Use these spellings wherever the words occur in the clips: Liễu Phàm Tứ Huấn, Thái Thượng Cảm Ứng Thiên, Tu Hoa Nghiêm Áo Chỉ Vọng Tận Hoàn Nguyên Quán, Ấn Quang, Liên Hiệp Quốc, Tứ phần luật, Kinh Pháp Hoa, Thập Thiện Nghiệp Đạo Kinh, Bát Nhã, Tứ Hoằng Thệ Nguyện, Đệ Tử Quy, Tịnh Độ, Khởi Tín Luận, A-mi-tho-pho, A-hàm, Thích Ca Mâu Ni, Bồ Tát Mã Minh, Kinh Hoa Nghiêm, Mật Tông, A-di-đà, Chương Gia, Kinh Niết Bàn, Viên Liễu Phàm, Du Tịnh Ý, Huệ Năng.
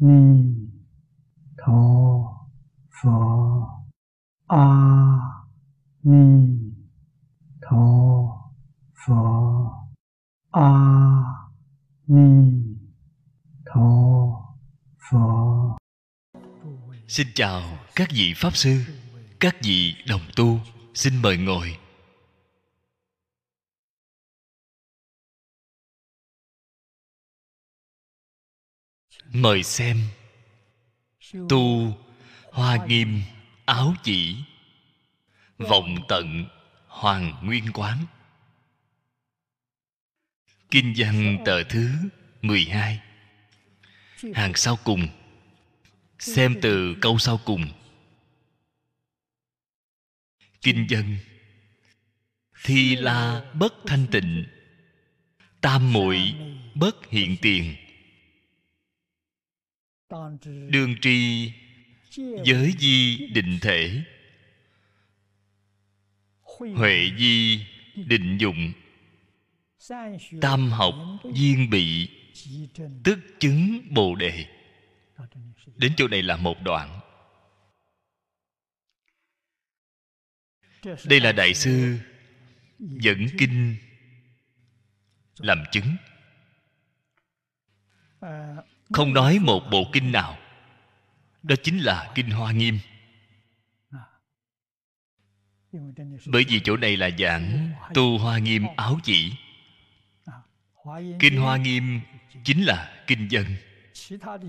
A-mi-tho-pho, A-mi-tho-pho, A-mi-tho-pho. Xin chào các vị Pháp Sư, các vị đồng tu, xin mời ngồi. Mời xem Tu Hoa Nghiêm Áo Chỉ Vọng Tận Hoàn Nguyên Quán, kinh văn tờ thứ 12, hàng sau cùng. Xem từ câu sau cùng. Kinh văn: Thi la bất thanh tịnh, tam muội bất hiện tiền, đương tri giới di định thể, huệ di định dụng, tam học viên bị, tức chứng bồ đề. Đến chỗ này là một đoạn. Đây là đại sư dẫn kinh làm chứng, không nói một bộ kinh nào, đó chính là kinh Hoa Nghiêm. Bởi vì chỗ này là giảng Tu Hoa Nghiêm Áo Chỉ. Kinh Hoa Nghiêm chính là kinh văn,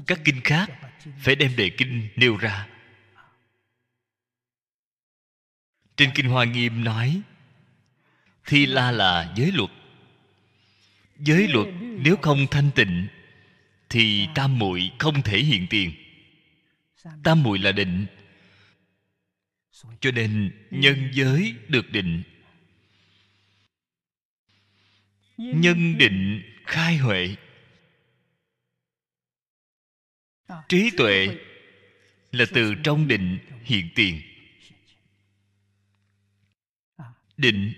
các kinh khác phải đem đề kinh nêu ra. Trên kinh Hoa Nghiêm nói Thi La là giới luật. Giới luật nếu không thanh tịnh thì tam muội không thể hiện tiền. Tam muội là định, cho nên nhân giới được định. Nhân định khai huệ, trí tuệ là từ trong định hiện tiền. Định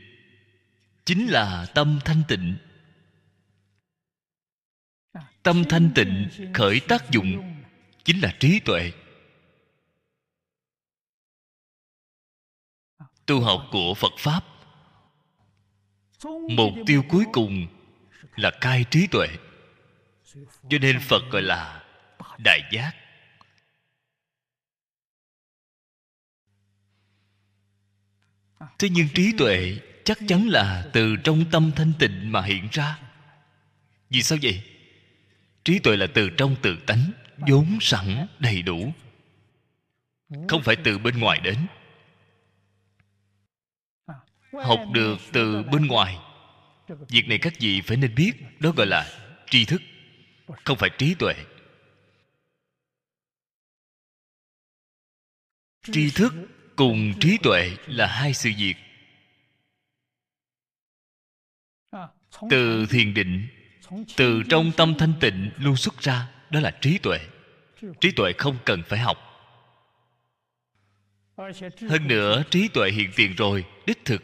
chính là tâm thanh tịnh. Tâm thanh tịnh khởi tác dụng chính là trí tuệ. Tu học của Phật Pháp, mục tiêu cuối cùng là khai trí tuệ. Cho nên Phật gọi là đại giác. Thế nhưng trí tuệ chắc chắn là từ trong tâm thanh tịnh mà hiện ra. Vì sao vậy? Trí tuệ là từ trong tự tánh vốn sẵn đầy đủ, không phải từ bên ngoài đến. Học được từ bên ngoài, việc này các vị phải nên biết, đó gọi là tri thức, không phải trí tuệ. Tri thức cùng trí tuệ là hai sự việc. Từ thiền định, từ trong tâm thanh tịnh luôn xuất ra, đó là trí tuệ. Trí tuệ không cần phải học. Hơn nữa, trí tuệ hiện tiền rồi, đích thực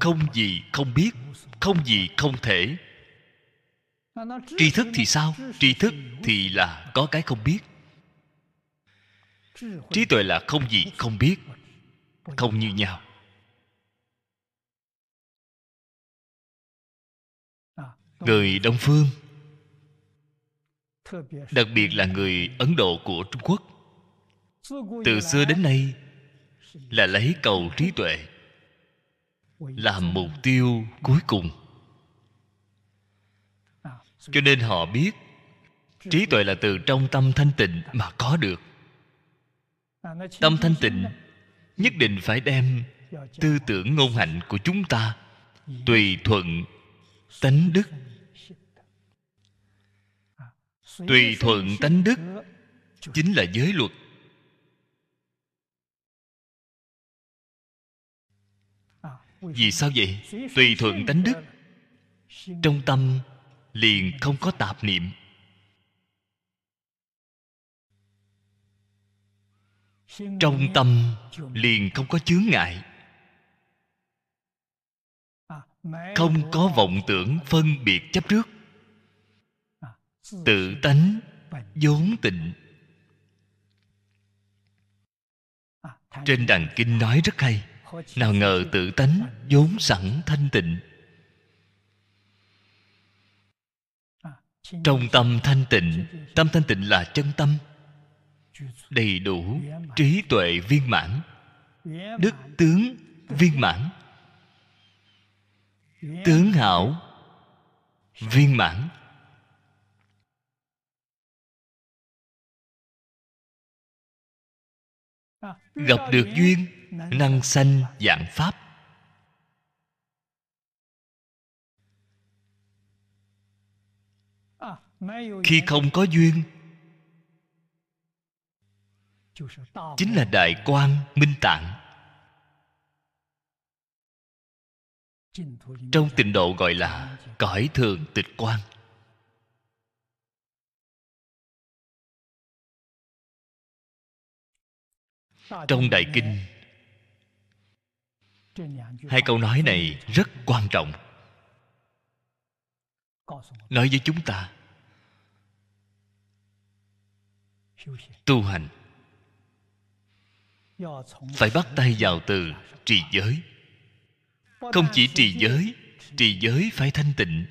không gì không biết, không gì không thể. Tri thức thì sao? Tri thức thì là có cái không biết. Trí tuệ là không gì không biết, không như nhau. Người Đông Phương, đặc biệt là người Ấn Độ của Trung Quốc, từ xưa đến nay là lấy cầu trí tuệ làm mục tiêu cuối cùng. Cho nên họ biết trí tuệ là từ trong tâm thanh tịnh mà có được. Tâm thanh tịnh nhất định phải đem tư tưởng ngôn hạnh của chúng ta tùy thuận tánh đức. Tùy thuận tánh đức chính là giới luật. Vì sao vậy? Tùy thuận tánh đức, trong tâm liền không có tạp niệm. Trong tâm liền không có chướng ngại, không có vọng tưởng phân biệt chấp trước. Tự tánh vốn tịnh, Trên đàn kinh nói rất hay. Nào ngờ tự tánh vốn sẵn thanh tịnh. Trong tâm thanh tịnh, tâm thanh tịnh là chân tâm đầy đủ, trí tuệ viên mãn, đức tướng viên mãn, tướng hảo viên mãn. Gặp được duyên năng sanh vạn pháp. Khi không có duyên, chính là đại quang minh tạng. Trong tịnh độ gọi là cõi thường tịch quang. Trong Đại Kinh, hai câu nói này rất quan trọng, nói với chúng ta tu hành phải bắt tay vào từ trì giới. Không chỉ trì giới phải thanh tịnh.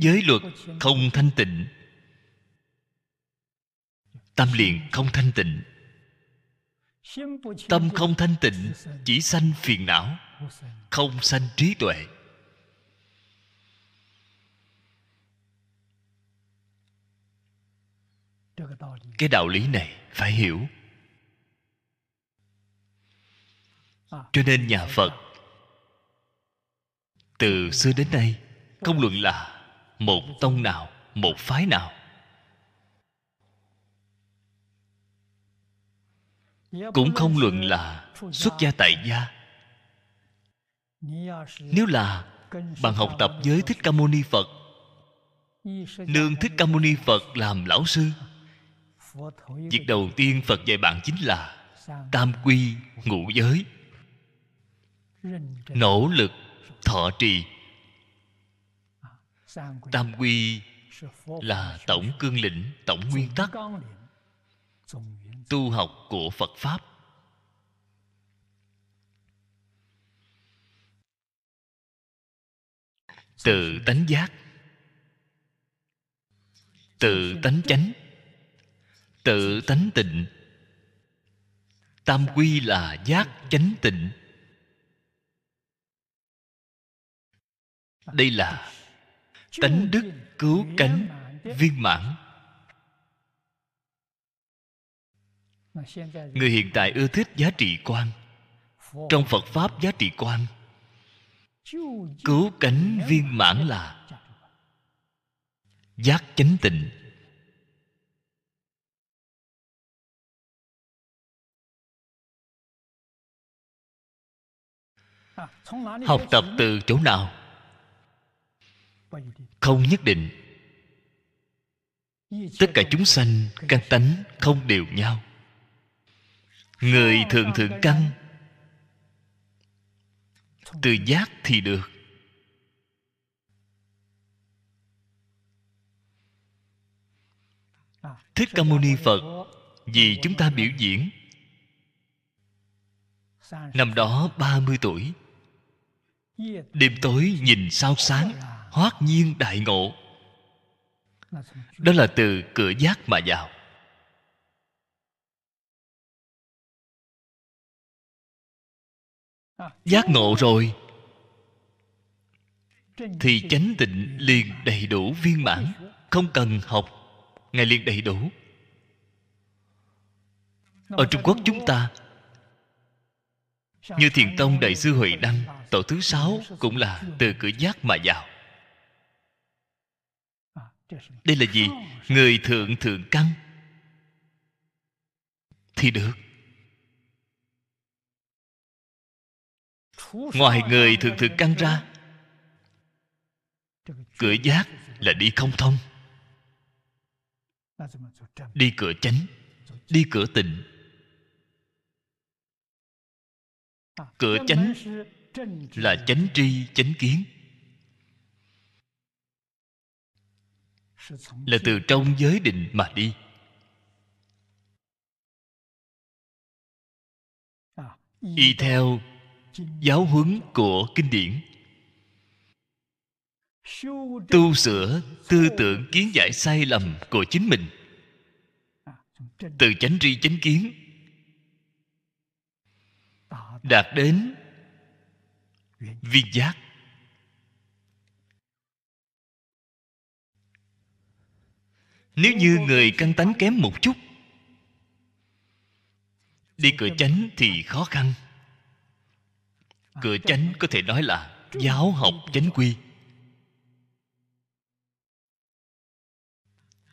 Giới luật không thanh tịnh, tâm liền không thanh tịnh. Tâm không thanh tịnh chỉ sanh phiền não, không sanh trí tuệ. Cái đạo lý này phải hiểu. Cho nên nhà Phật từ xưa đến nay, không luận là một tông nào, một phái nào, cũng không luận là xuất gia tại gia, nếu là bạn học tập với Thích Ca Mâu Ni Phật, nương Thích Ca Mâu Ni Phật làm lão sư, việc đầu tiên Phật dạy bạn chính là tam quy ngũ giới, nỗ lực thọ trì. Tam quy là tổng cương lĩnh, tổng nguyên tắc tu học của Phật Pháp. Tự tánh giác, tự tánh chánh, tự tánh tịnh. Tam quy là giác chánh tịnh. Đây là tánh đức cứu cánh viên mãn. Người hiện tại ưa thích giá trị quan. Trong Phật Pháp giá trị quan, cứu cánh viên mãn là giác chánh tịnh. Học tập từ chỗ nào? Không nhất định. Tất cả chúng sanh căn tánh không đều nhau. Người thường thượng căn từ giác thì được. Thích Ca Mâu Ni Phật vì chúng ta biểu diễn, năm đó 30 tuổi, đêm tối nhìn sao sáng, hoát nhiên đại ngộ. Đó là từ cửa giác mà vào. Giác ngộ rồi thì chánh tịnh liền đầy đủ viên mãn, không cần học, ngài liền đầy đủ. Ở Trung Quốc chúng ta, như Thiền Tông Đại sư Huệ Năng tổ thứ 6 cũng là từ cửa giác mà vào. Đây là gì? Người thượng thượng căn thì được. Ngoài người thượng thượng căn ra, cửa giác là đi không thông. Đi cửa chánh, đi cửa tịnh. Cửa chánh là chánh tri, chánh kiến. là từ trong giới định mà đi. Y theo giáo huấn của kinh điển, tu sửa tư tưởng kiến giải sai lầm của chính mình, từ chánh tri chánh kiến đạt đến viên giác. Nếu như người căn tánh kém một chút, đi cửa chánh thì khó khăn. Cửa chánh có thể nói là giáo học chánh quy.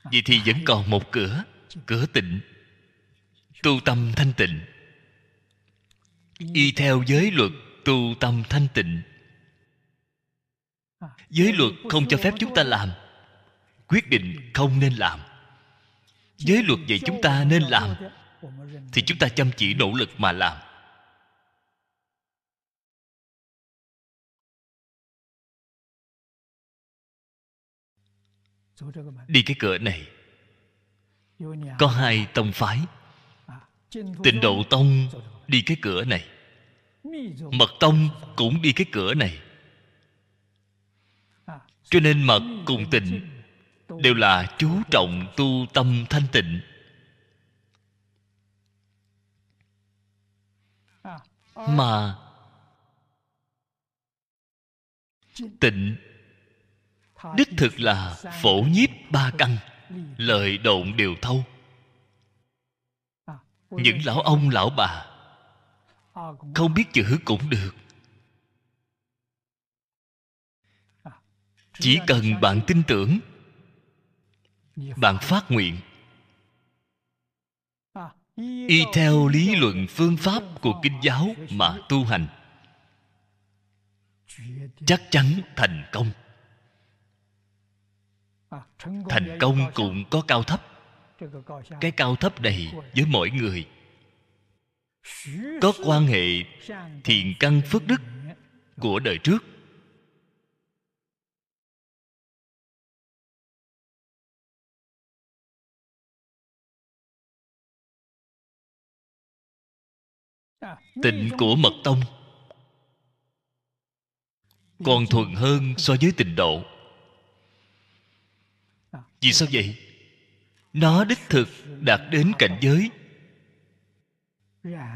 Vậy thì vẫn còn một cửa, cửa tịnh, tu tâm thanh tịnh. Y theo giới luật tu tâm thanh tịnh. Giới luật không cho phép chúng ta làm, quyết định không nên làm. Giới luật vậy chúng ta nên làm, thì chúng ta chăm chỉ nỗ lực mà làm. Đi cái cửa này có hai tông phái. Tịnh Độ Tông đi cái cửa này, Mật Tông cũng đi cái cửa này. Cho nên Mật cùng Tịnh đều là chú trọng tu tâm thanh tịnh. Mà Tịnh đích thực là phổ nhiếp ba căn, lời độn đều thâu. Những lão ông lão bà không biết chữ cũng được, chỉ cần bạn tin tưởng, bạn phát nguyện, y theo lý luận phương pháp của kinh giáo mà tu hành, chắc chắn thành công. Thành công cũng có cao thấp. Cái cao thấp này với mỗi người có quan hệ thiện căn phước đức của đời trước. Tịnh của Mật Tông còn thuần hơn so với Tịnh Độ. Vì sao vậy? Nó đích thực đạt đến cảnh giới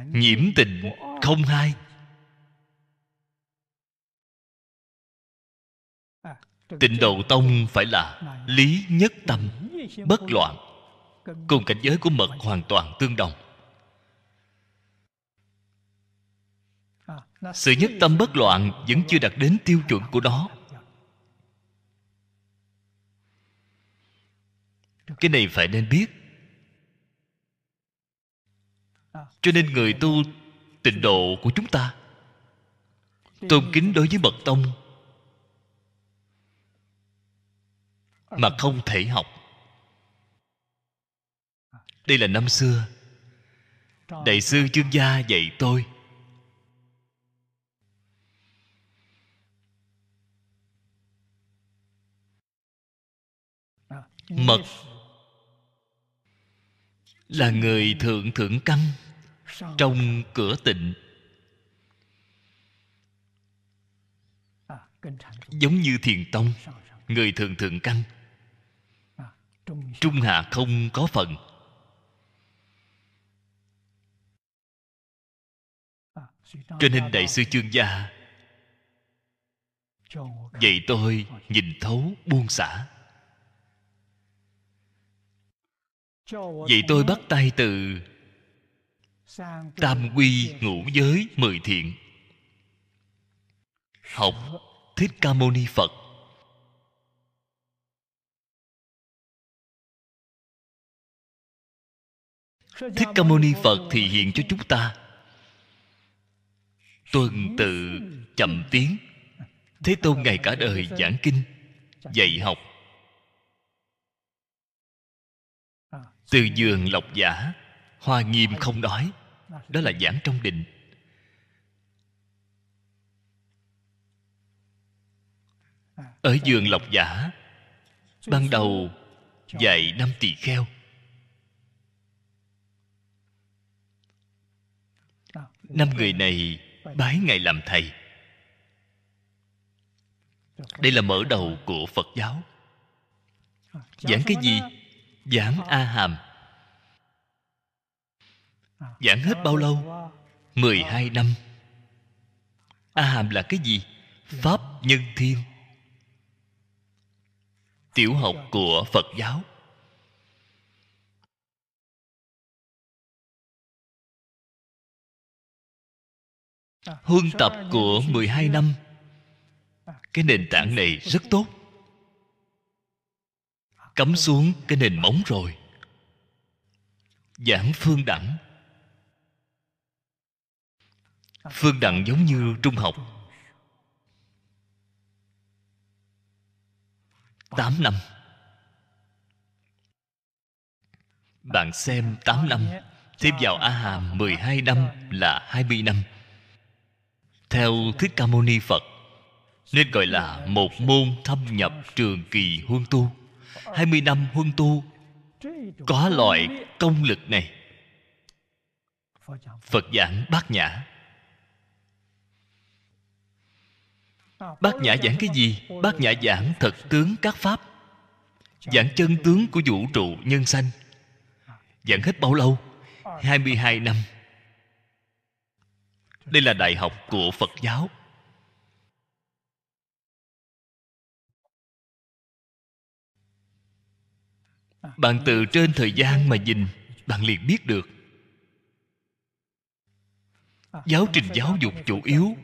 nhiễm tịnh không hai. Tịnh Độ Tông phải là lý nhất tâm, bất loạn, cùng cảnh giới của Mật hoàn toàn tương đồng. Sự nhất tâm bất loạn vẫn chưa đạt đến tiêu chuẩn của nó. Cái này phải nên biết. Cho nên người tu Tịnh Độ của chúng ta tôn kính đối với Mật Tông mà không thể học. Đây là năm xưa Đại sư Chương Gia dạy tôi. Mật là người thượng căn trong cửa Tịnh, giống như Thiền Tông người thượng căn, trung hạ không có phần. Cho nên Đại sư Chương Gia dạy tôi nhìn thấu buông xả, vậy tôi bắt tay từ tam quy ngũ giới mười thiện, học Thích Ca Mâu Ni Phật. Thích Ca Mâu Ni Phật thì hiện cho chúng ta tuần tự chậm tiến. Thế Tôn ngày cả đời giảng kinh dạy học, từ giường lọc giả, Hoa Nghiêm không nói, đó là giảng trong định. Ở giường lọc giả, ban đầu dạy 5 tỳ kheo. Năm người này bái Ngài làm thầy. Đây là mở đầu của Phật giáo. Giảng cái gì? Giảng A-hàm. Giảng hết bao lâu? 12 năm. A-hàm là cái gì? Pháp Nhân Thiên. Tiểu học của Phật giáo. Huân tập của 12 năm. Cái nền tảng này rất tốt. Cắm xuống cái nền móng rồi. Giảng Phương Đẳng. Phương Đẳng giống như trung học. 8 năm. Bạn xem 8 năm thêm vào A-hàm 12 năm là 20 năm. Theo Thích Ca Mâu Ni Phật nên gọi là một môn thâm nhập trường kỳ huân tu. 20 năm huân tu có loại công lực này. Phật giảng Bát Nhã. Bát Nhã giảng cái gì? Bát Nhã giảng thật tướng các pháp, giảng chân tướng của vũ trụ nhân sanh. Giảng hết bao lâu? 22 năm. Đây là đại học của Phật giáo. Bạn từ trên thời gian mà nhìn, bạn liền biết được. Giáo trình giáo dục chủ yếu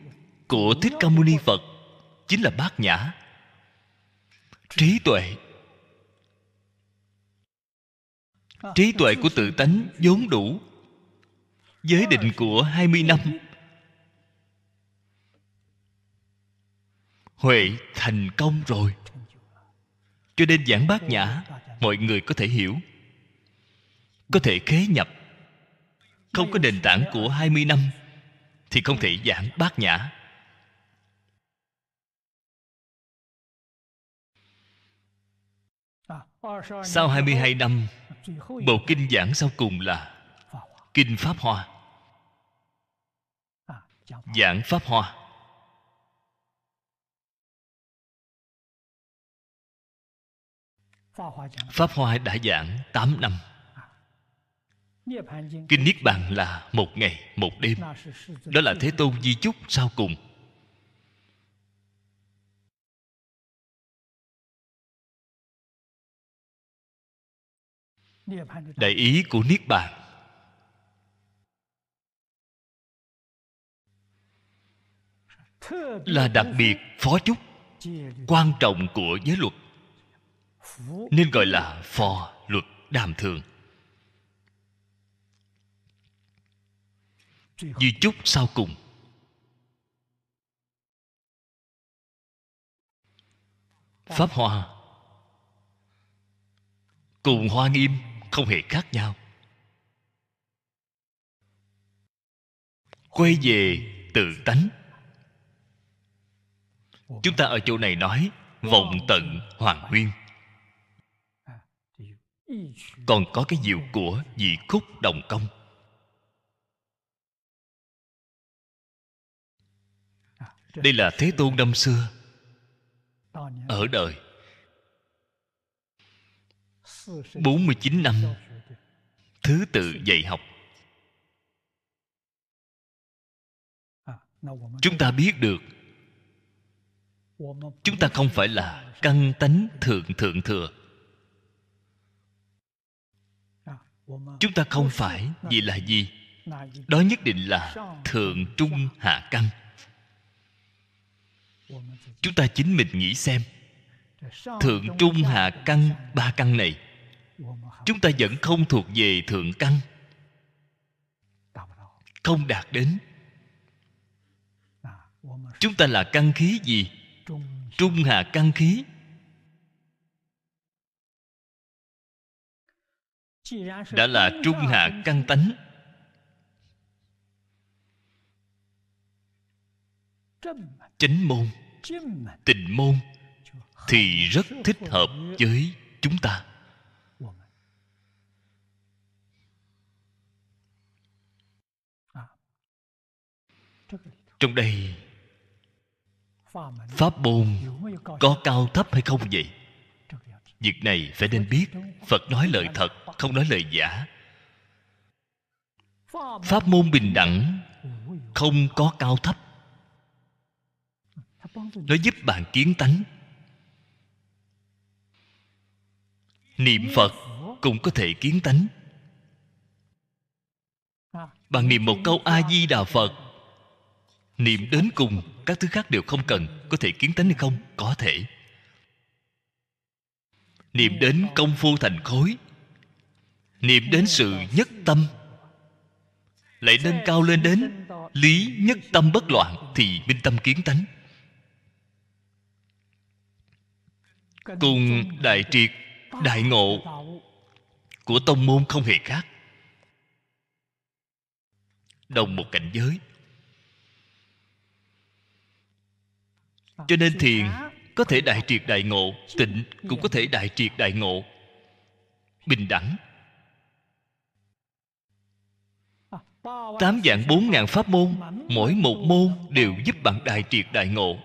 của Thích Ca Mâu Ni Phật chính là Bát Nhã. Trí tuệ. Trí tuệ của tự tánh vốn đủ. Giới định của 20 năm. Huệ thành công rồi. Cho nên giảng Bát Nhã, mọi người có thể hiểu, có thể khế nhập. Không có nền tảng của 20 năm thì không thể giảng Bát Nhã. Sau 22 năm, bộ kinh giảng sau cùng là Kinh Pháp Hoa. Giảng Pháp Hoa. Pháp Hoa đã giảng 8 năm. Kinh Niết Bàn là 1 ngày 1 đêm. Đó là Thế Tôn di chúc sau cùng. Đại ý của Niết Bàn là đặc biệt phó chúc quan trọng của giới luật, nên gọi là phò luật đàm thường. Di chúc sau cùng. Pháp Hoa cùng Hoa Nghiêm không hề khác nhau. Quay về tự tánh. Chúng ta ở chỗ này nói vọng tận hoàn nguyên. Còn có cái diệu của dị khúc đồng công. Đây là Thế Tôn năm xưa ở đời 49 năm thứ tự dạy học. Chúng ta biết được chúng ta không phải là căn tánh thượng thừa. Chúng ta không phải vì là gì? Đó nhất định là thượng trung hạ căn. Chúng ta chính mình nghĩ xem, thượng trung hạ căn, 3 căn này chúng ta vẫn không thuộc về thượng căn, không đạt đến. Chúng ta là căn khí gì? Trung hạ căn khí. Đã là trung hạ căn tánh, chánh môn, tịnh môn thì rất thích hợp với chúng ta. Trong đây pháp môn có cao thấp hay không vậy? Việc này phải nên biết. Phật nói lời thật, không nói lời giả. Pháp môn bình đẳng, không có cao thấp. Nó giúp bạn kiến tánh. Niệm Phật cũng có thể kiến tánh. Bạn niệm một câu A-di-đà Phật, niệm đến cùng, các thứ khác đều không cần, có thể kiến tánh hay không? Có thể. Niệm đến công phu thành khối, niệm đến sự nhất tâm, lại nâng cao lên đến lý nhất tâm bất loạn, thì minh tâm kiến tánh. Cùng đại triệt, đại ngộ của tông môn không hề khác, đồng một cảnh giới. Cho nên thiền có thể đại triệt đại ngộ, tịnh cũng có thể đại triệt đại ngộ, bình đẳng. 8 vạn 4.000 pháp môn, mỗi một môn đều giúp bạn đại triệt đại ngộ.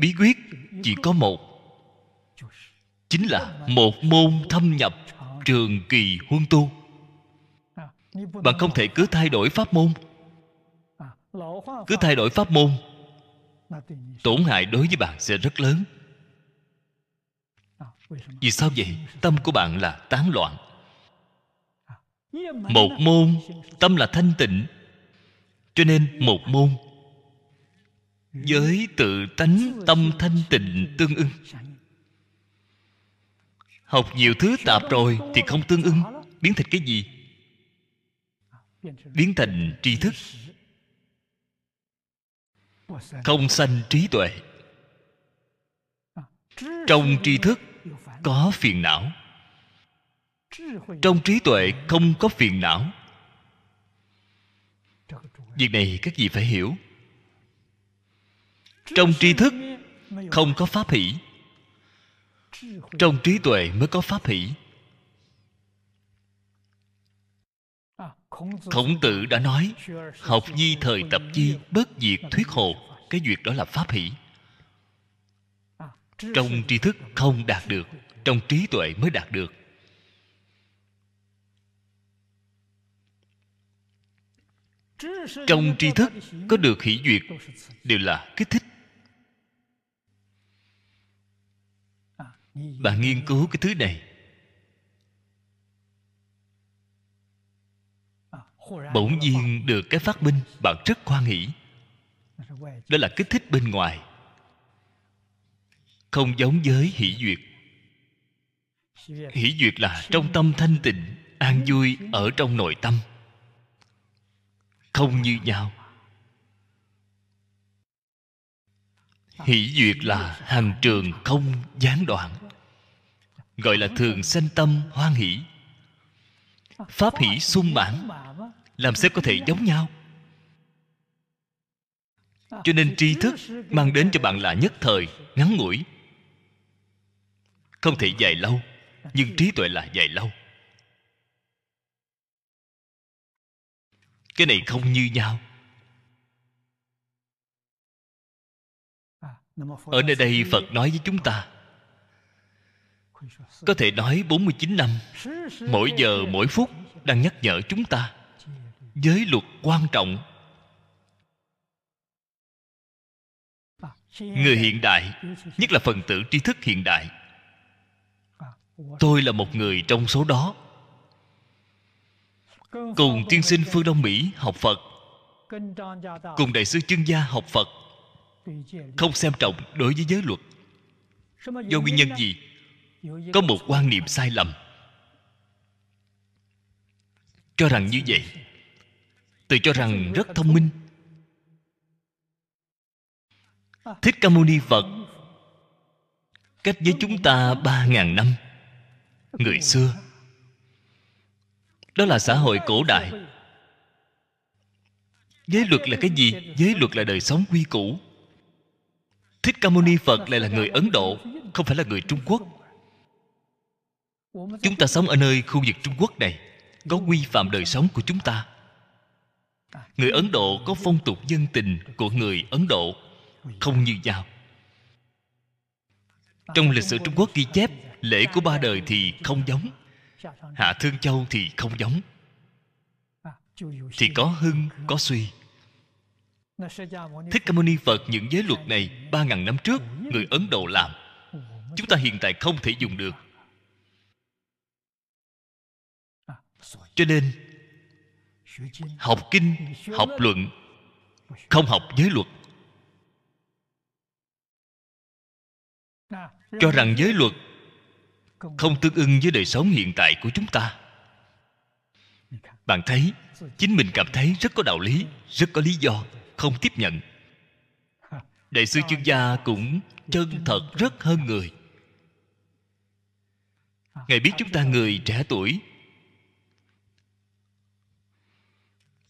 Bí quyết chỉ có một, chính là một môn thâm nhập, trường kỳ huân tu. Bạn không thể cứ thay đổi pháp môn. Cứ thay đổi pháp môn, tổn hại đối với bạn sẽ rất lớn. Vì sao vậy? Tâm của bạn là tán loạn. Một môn tâm là thanh tịnh, cho nên một môn với tự tánh tâm thanh tịnh tương ưng. Học nhiều thứ tạp rồi thì không tương ưng, biến thành cái gì? Biến thành tri thức, không sanh trí tuệ. Trong tri thức có phiền não, trong trí tuệ không có phiền não. Việc này các vị phải hiểu. Trong tri thức không có pháp hỷ, trong trí tuệ mới có pháp hỷ. Khổng Tử đã nói, học nhi thời tập chi, bất diệt thuyết hồ. Cái việc đó là pháp hỷ. Trong tri thức không đạt được, trong trí tuệ mới đạt được. Trong tri thức có được hỷ duyệt, đều là kích thích. Bạn nghiên cứu cái thứ này, bỗng nhiên được cái phát minh, bạn rất hoan hỷ. Đó là kích thích bên ngoài, không giống với hỷ duyệt. Hỷ duyệt là trong tâm thanh tịnh, an vui ở trong nội tâm, không như nhau. Hỷ duyệt là hàng trường không gián đoạn, gọi là thường sanh tâm hoan hỷ. Pháp hỷ sung mãn, làm sao có thể giống nhau? Cho nên tri thức mang đến cho bạn là nhất thời, ngắn ngủi, không thể dài lâu. Nhưng trí tuệ là dài lâu. Cái này không như nhau. Ở nơi đây Phật nói với chúng ta, có thể nói 49 năm, mỗi giờ mỗi phút đang nhắc nhở chúng ta giới luật quan trọng. Người hiện đại, nhất là phần tử tri thức hiện đại, tôi là một người trong số đó, cùng tiên sinh phương Đông Mỹ học Phật, cùng đại sư Chương Gia học Phật, không xem trọng đối với giới luật. Do nguyên nhân gì? Có một quan niệm sai lầm, cho rằng như vậy, tự cho rằng rất thông minh. Thích Ca Mâu Ni Phật cách với chúng ta 3.000 năm. Người xưa, đó là xã hội cổ đại. Giới luật là cái gì? Giới luật là đời sống quy củ. Thích Ca Mâu Ni Phật lại là người Ấn Độ, không phải là người Trung Quốc. Chúng ta sống ở nơi khu vực Trung Quốc này, có quy phạm đời sống của chúng ta. Người Ấn Độ có phong tục dân tình của người Ấn Độ không như nhau. Trong lịch sử Trung Quốc ghi chép, lễ của ba đời thì không giống. Hạ Thương Châu thì không giống. Thì có hưng, có suy. Thích Ca Mâu Ni Phật những giới luật này 3.000 năm trước người Ấn Độ làm, chúng ta hiện tại không thể dùng được. Cho nên học kinh, học luận, không học giới luật. Cho rằng giới luật không tương ưng với đời sống hiện tại của chúng ta. Bạn thấy, chính mình cảm thấy rất có đạo lý, rất có lý do, không tiếp nhận. Đại sư Chương Gia cũng chân thật rất hơn người. Ngài biết chúng ta người trẻ tuổi,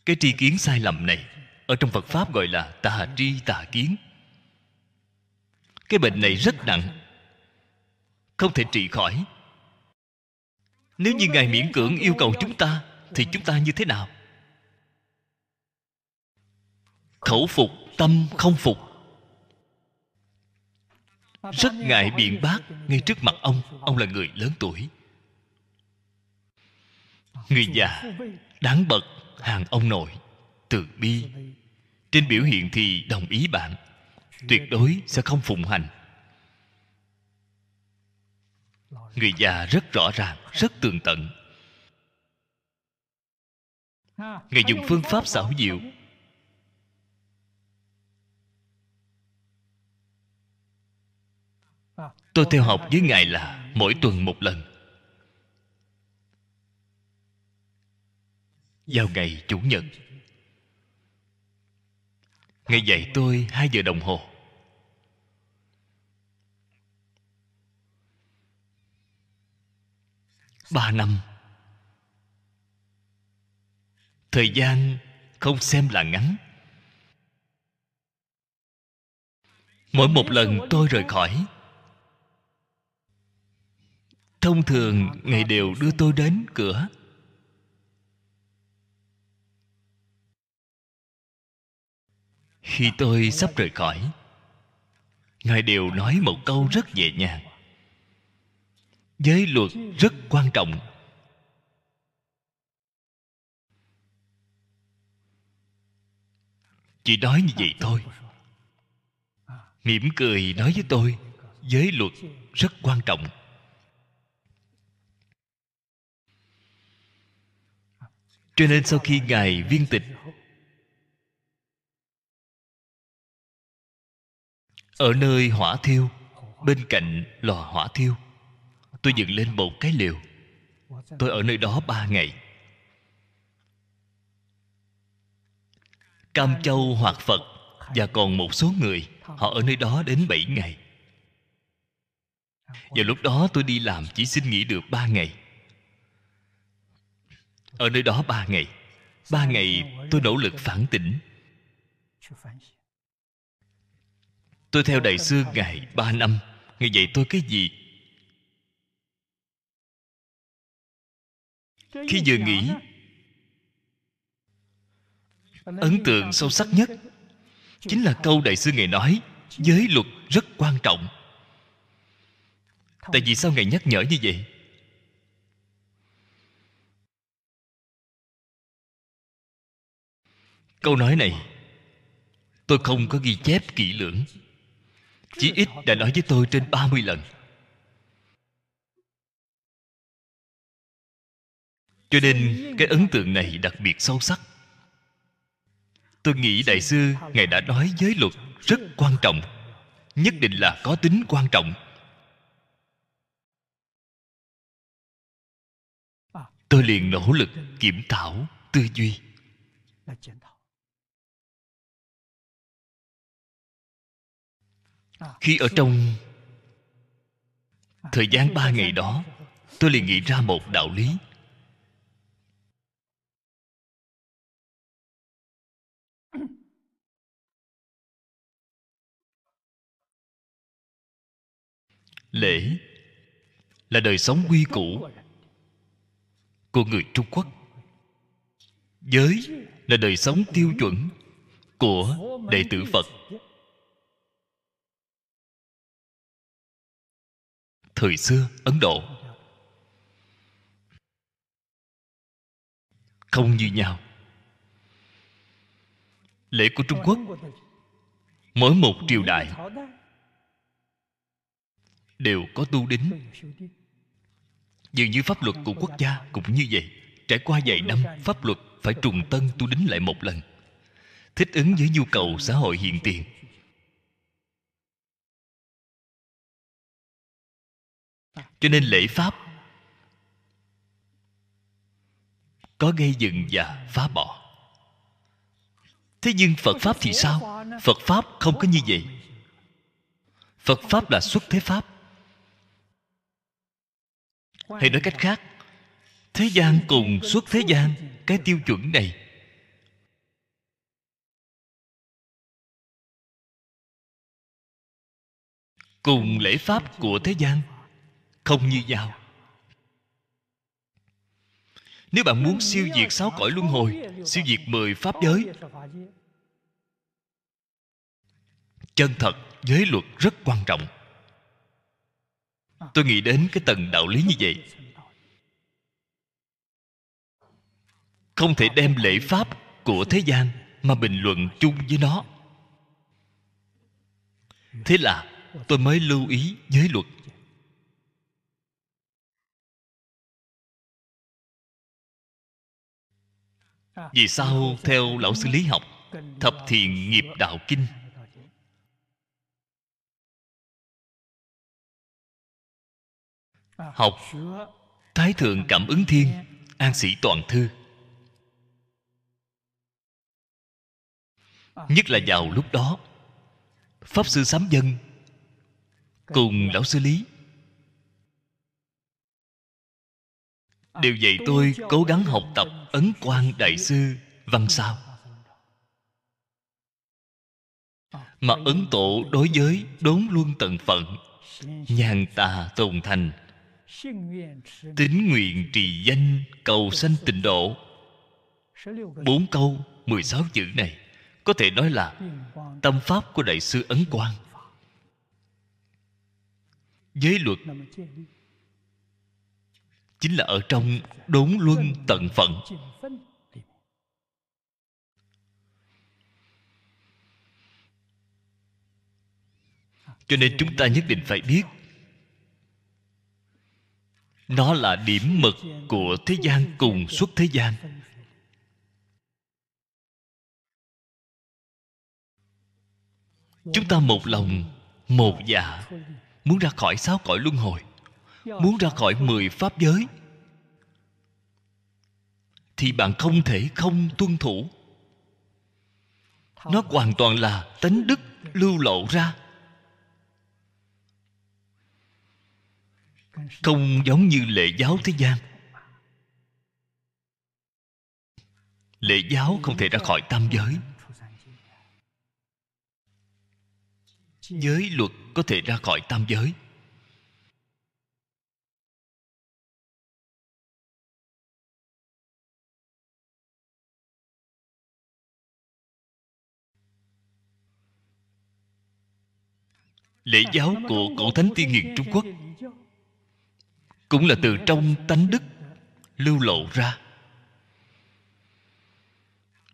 cái tri kiến sai lầm này ở trong Phật Pháp gọi là tà tri tà kiến. Cái bệnh này rất nặng, không thể trị khỏi. Nếu như Ngài miễn cưỡng yêu cầu chúng ta thì chúng ta như thế nào? Khẩu phục, tâm không phục. Rất ngại biện bác ngay trước mặt ông là người lớn tuổi. Người già, đáng bậc, hàng ông nội, từ bi. Trên biểu hiện thì đồng ý bạn, tuyệt đối sẽ không phụng hành. Người già rất rõ ràng, rất tường tận. Ngài dùng phương pháp xảo diệu. Tôi theo học với Ngài là mỗi tuần một lần, vào ngày Chủ nhật. Ngài dạy tôi 2 giờ đồng hồ. Ba năm. Thời gian không xem là ngắn. Mỗi một lần tôi rời khỏi, thông thường Ngài đều đưa tôi đến cửa. Khi tôi sắp rời khỏi, Ngài đều nói một câu rất nhẹ nhàng: giới luật rất quan trọng. Chỉ nói như vậy thôi, mỉm cười nói với tôi: giới luật rất quan trọng. Cho nên sau khi Ngài viên tịch, ở nơi hỏa thiêu, bên cạnh lò hỏa thiêu, tôi dựng lên một cái lều. Tôi ở nơi đó 3 ngày. Cam Châu Hoạt Phật và còn một số người, họ ở nơi đó đến 7 ngày. Và lúc đó tôi đi làm chỉ xin nghỉ được 3 ngày. Ở nơi đó 3 ngày. 3 ngày tôi nỗ lực phản tỉnh. Tôi theo đại sư Ngài 3 năm. Ngài dạy tôi cái gì? Khi vừa nghỉ, ấn tượng sâu sắc nhất chính là câu đại sư Ngài nói: giới luật rất quan trọng. Tại vì sao Ngài nhắc nhở như vậy? Câu nói này tôi không có ghi chép kỹ lưỡng, chỉ ít đã nói với tôi trên 30 lần. Cho nên cái ấn tượng này đặc biệt sâu sắc. Tôi nghĩ đại sư Ngài đã nói giới luật rất quan trọng, nhất định là có tính quan trọng. Tôi liền nỗ lực kiểm thảo tư duy. Khi ở trong thời gian 3 ngày đó, tôi liền nghĩ ra một đạo lý. Lễ là đời sống quy củ của người Trung Quốc. Giới là đời sống tiêu chuẩn của đệ tử Phật. Thời xưa Ấn Độ không như nhau. Lễ của Trung Quốc, mỗi một triều đại đều có tu đính. Dường như pháp luật của quốc gia cũng như vậy. Trải qua vài năm, pháp luật phải trùng tân tu đính lại một lần, thích ứng với nhu cầu xã hội hiện tiền. Cho nên lễ pháp có gây dựng và phá bỏ. Thế nhưng Phật Pháp thì sao? Phật Pháp không có như vậy. Phật Pháp là xuất thế Pháp. Hay nói cách khác, thế gian cùng xuất thế gian, cái tiêu chuẩn này cùng lễ pháp của thế gian không như nhau. Nếu bạn muốn siêu diệt 6 cõi luân hồi, siêu diệt 10 pháp giới, chân thật, giới luật rất quan trọng. Tôi nghĩ đến cái tầng đạo lý như vậy. Không thể đem lễ pháp của thế gian mà bình luận chung với nó. Thế là tôi mới lưu ý giới luật. Vì sao theo lão sư lý học Thập Thiện Nghiệp Đạo Kinh, học Thái Thượng Cảm Ứng Thiên, An Sĩ Toàn Thư, nhất là vào lúc đó Pháp Sư Sám Dân cùng lão sư Lý đều dạy tôi cố gắng học tập Ấn Quang Đại Sư văn sao. Mà Ấn Tổ đối với đốn luân tận phận, nhàn tà tồn thành, tín nguyện trì danh, cầu sanh tịnh độ, 4 câu 16 chữ này có thể nói là tâm pháp của Đại sư Ấn Quang. Giới luật chính là ở trong đốn luân tận phận. Cho nên chúng ta nhất định phải biết nó là điểm mực của thế gian cùng xuất thế gian. Chúng ta một lòng, một dạ, muốn ra khỏi 6 cõi luân hồi, muốn ra khỏi 10 pháp giới, thì bạn không thể không tuân thủ. Nó hoàn toàn là tánh đức lưu lộ ra, không giống như lễ giáo thế gian. Lễ giáo không thể ra khỏi tam giới, giới luật có thể ra khỏi tam giới. Lễ giáo của cổ thánh tiên hiền Trung Quốc cũng là từ trong tánh đức lưu lộ ra.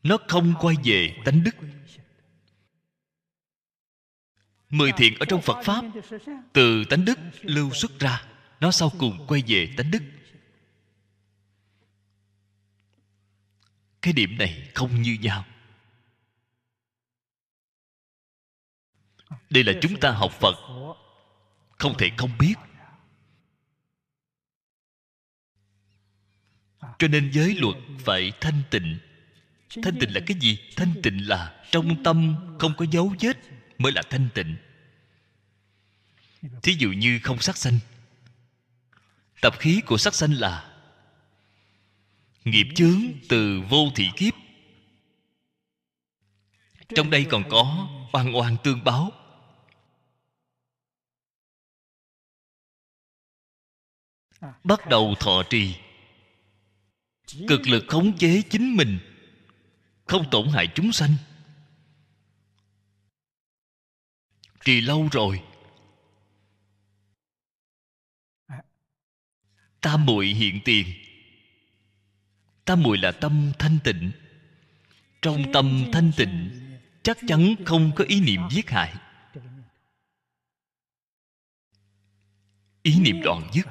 Nó không quay về tánh đức. 10 thiện ở trong Phật Pháp từ tánh đức lưu xuất ra, nó sau cùng quay về tánh đức. Cái điểm này không như nhau. Đây là chúng ta học Phật không thể không biết. Cho nên giới luật phải thanh tịnh. Thanh tịnh là cái gì? Thanh tịnh là trong tâm không có dấu vết mới là thanh tịnh. Thí dụ như không sát sanh. Tập khí của sát sanh là nghiệp chướng từ vô thị kiếp. Trong đây còn có oan oan tương báo. Bắt đầu thọ trì, cực lực khống chế chính mình, không tổn hại chúng sanh. Trì lâu rồi, tam muội hiện tiền. Tam muội là tâm thanh tịnh. Trong tâm thanh tịnh chắc chắn không có ý niệm giết hại, ý niệm đoạn dứt.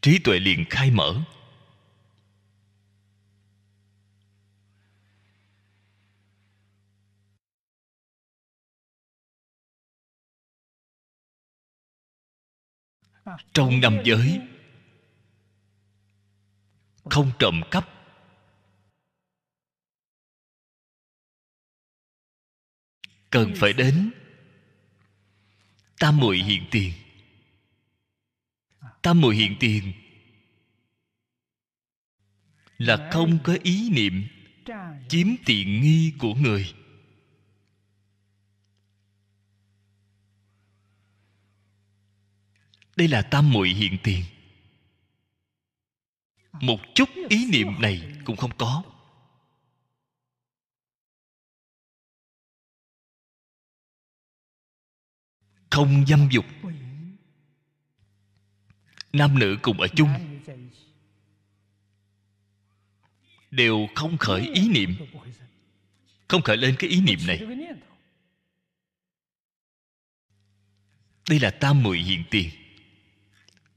Trí tuệ liền khai mở. Trong năm giới không trộm cắp, cần phải đến tam muội hiện tiền. Tam muội hiện tiền là không có ý niệm chiếm tiện nghi của người. Đây là tam muội hiện tiền. Một chút ý niệm này cũng không có. Không dâm dục. Nam nữ cùng ở chung đều không khởi ý niệm, không khởi lên cái ý niệm này. Đây là tam muội hiện tiền.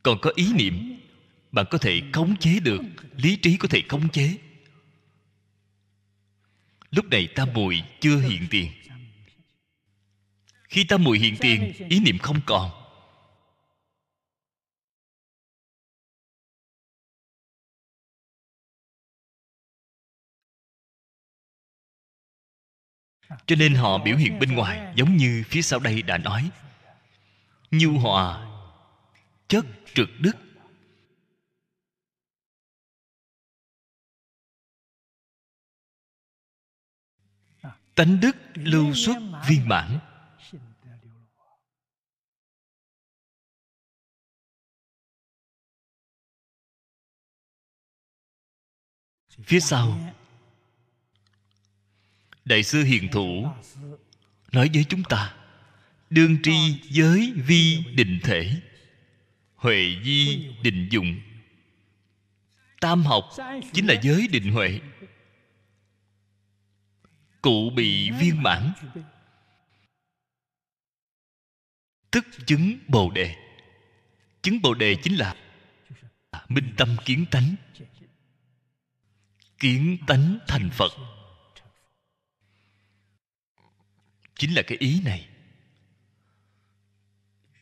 Còn có ý niệm, bạn có thể khống chế được, lý trí có thể khống chế. Lúc này tam muội chưa hiện tiền. Khi tam muội hiện tiền, ý niệm không còn. Cho nên họ biểu hiện bên ngoài giống như phía sau đây đã nói: nhu hòa, chất trực đức. Tánh đức lưu xuất viên mãn. Phía sau, Đại sư Hiền Thủ nói với chúng ta: đương tri giới vi định thể, huệ di định dụng. Tam học chính là giới định huệ, cụ bị viên mãn, tức chứng Bồ Đề. Chứng Bồ Đề chính là minh tâm kiến tánh, kiến tánh thành Phật. Chính là cái ý này.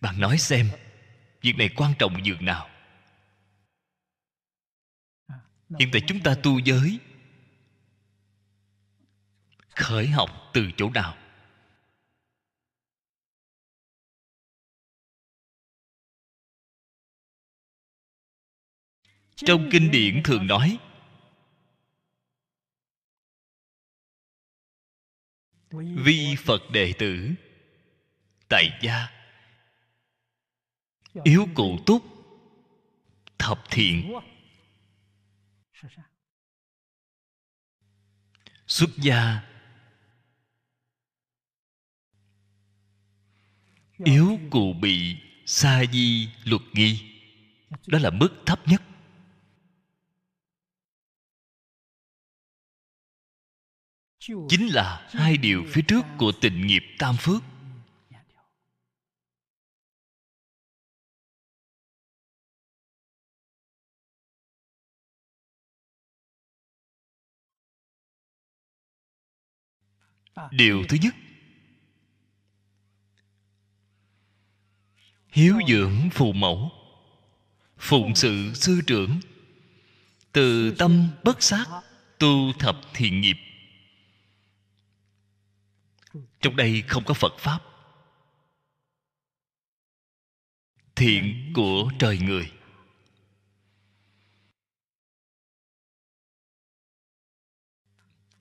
Bạn nói xem, việc này quan trọng dường nào? Hiện tại chúng ta tu giới, khởi học từ chỗ nào? Trong kinh điển thường nói vi Phật đệ tử, tại gia, yếu cụ túc, thập thiện. Xuất gia, yếu cụ bị sa di luật nghi. Đó là mức thấp nhất. Chính là hai điều phía trước của tịnh nghiệp tam phước. Điều thứ nhất, hiếu dưỡng phụ mẫu, phụng sự sư trưởng, từ tâm bất sát, tu thập thiện nghiệp. Trong đây không có Phật Pháp. Thiện của trời người.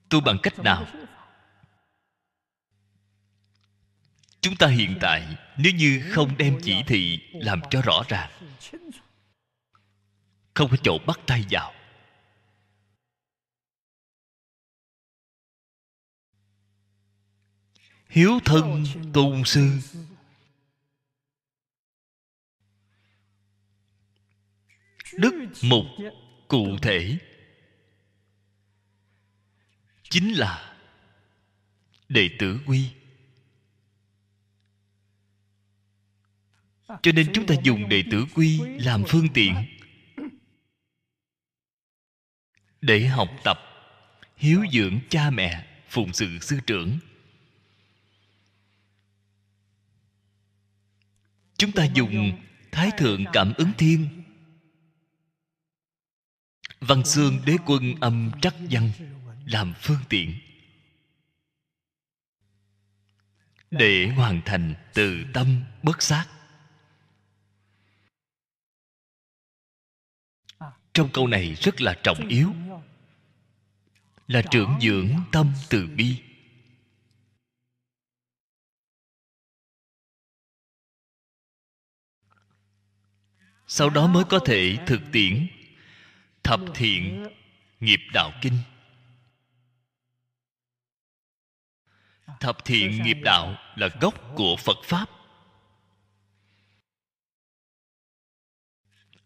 Tu bằng cách nào? Chúng ta hiện tại nếu như không đem chỉ thị làm cho rõ ràng, không có chỗ bắt tay vào. Hiếu thân tôn sư, đức mục cụ thể chính là Đệ Tử Quy. Cho nên chúng ta dùng Đệ Tử Quy làm phương tiện để học tập, hiếu dưỡng cha mẹ, phụng sự sư trưởng. Chúng ta dùng Thái Thượng Cảm Ứng Thiên, Văn Xương Đế Quân Âm Trắc Văn làm phương tiện để hoàn thành từ tâm bất sát. Trong câu này rất là trọng yếu, là trưởng dưỡng tâm từ bi. Sau đó mới có thể thực tiễn Thập Thiện Nghiệp Đạo Kinh. Thập thiện nghiệp đạo là gốc của Phật Pháp,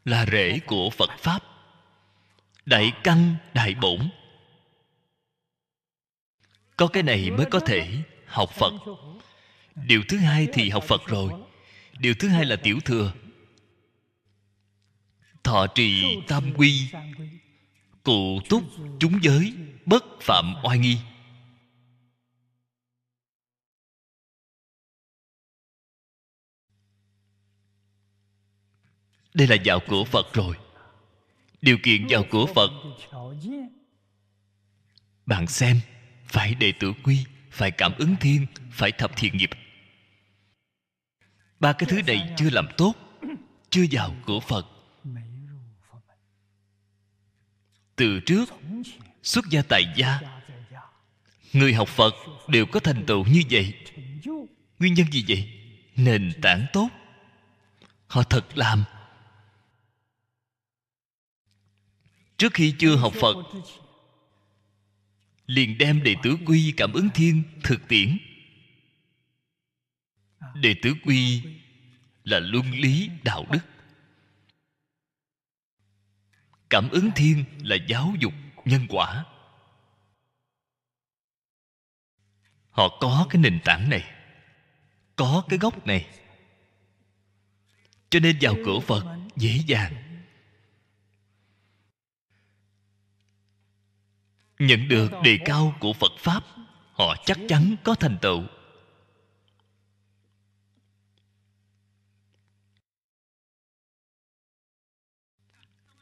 là rễ của Phật Pháp, đại căn đại bổn. Có cái này mới có thể học Phật. Điều thứ hai thì học Phật rồi, điều thứ hai là tiểu thừa. Thọ trì tam quy, cụ túc chúng giới, bất phạm oai nghi. Đây là vào của Phật rồi. Điều kiện vào của Phật, bạn xem, phải Đệ Tử Quy, phải Cảm Ứng Thiên, phải Thập Thiện Nghiệp. Ba cái thứ này chưa làm tốt, chưa vào của Phật. Từ trước, xuất gia tại gia, người học Phật đều có thành tựu như vậy. Nguyên nhân gì vậy? Nền tảng tốt, họ thật làm. Trước khi chưa học Phật, liền đem Đệ Tử Quy, Cảm Ứng Thiên thực tiễn. Đệ Tử Quy là luân lý đạo đức, Cảm Ứng Thiên là giáo dục nhân quả. Họ có cái nền tảng này, có cái gốc này, cho nên vào cửa Phật dễ dàng, nhận được đề cao của Phật Pháp, họ chắc chắn có thành tựu.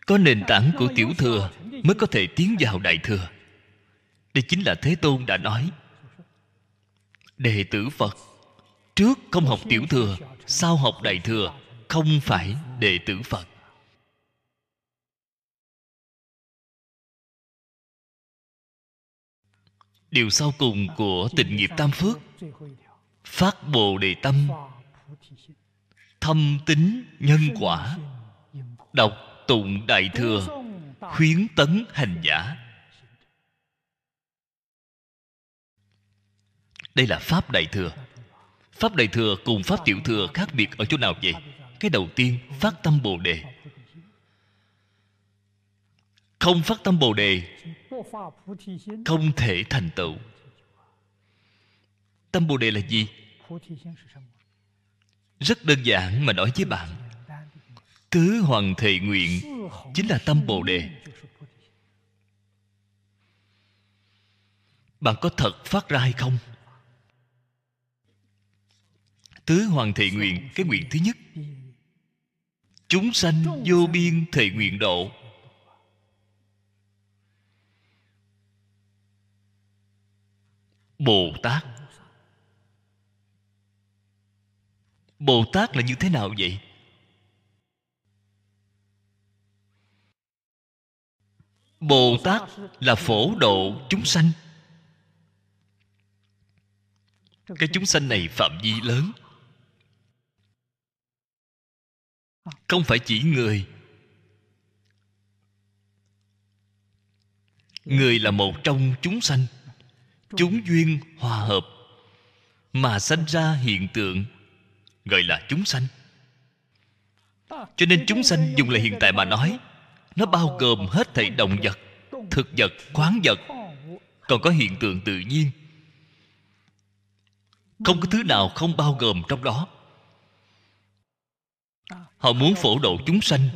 Có nền tảng của tiểu thừa mới có thể tiến vào đại thừa. Đây chính là Thế Tôn đã nói, đệ tử Phật trước không học tiểu thừa, sau học đại thừa, không phải đệ tử Phật. Điều sau cùng của tịnh nghiệp tam phước, phát bồ đề tâm, thâm tín nhân quả, đọc tụng đại thừa, khuyến tấn hành giả. Đây là pháp đại thừa. Pháp đại thừa cùng pháp tiểu thừa khác biệt ở chỗ nào vậy? Cái đầu tiên, phát tâm bồ đề. Không phát tâm bồ đề, không thể thành tựu. Tâm bồ đề là gì? Rất đơn giản mà nói với bạn, Tứ Hoằng Thệ Nguyện chính là tâm bồ đề. Bạn có thật phát ra hay không? Tứ Hoằng Thệ Nguyện, cái nguyện thứ nhất, chúng sanh vô biên thệ nguyện độ. Bồ Tát, Bồ Tát là như thế nào vậy? Bồ Tát là phổ độ chúng sanh. Cái chúng sanh này phạm vi lớn, không phải chỉ người, người là một trong chúng sanh, chúng duyên hòa hợp mà sanh ra hiện tượng gọi là chúng sanh. Cho nên chúng sanh dùng là hiện tại mà nói, nó bao gồm hết thảy động vật, thực vật, khoáng vật, còn có hiện tượng tự nhiên. Không có thứ nào không bao gồm trong đó. Họ muốn phổ độ chúng sanh.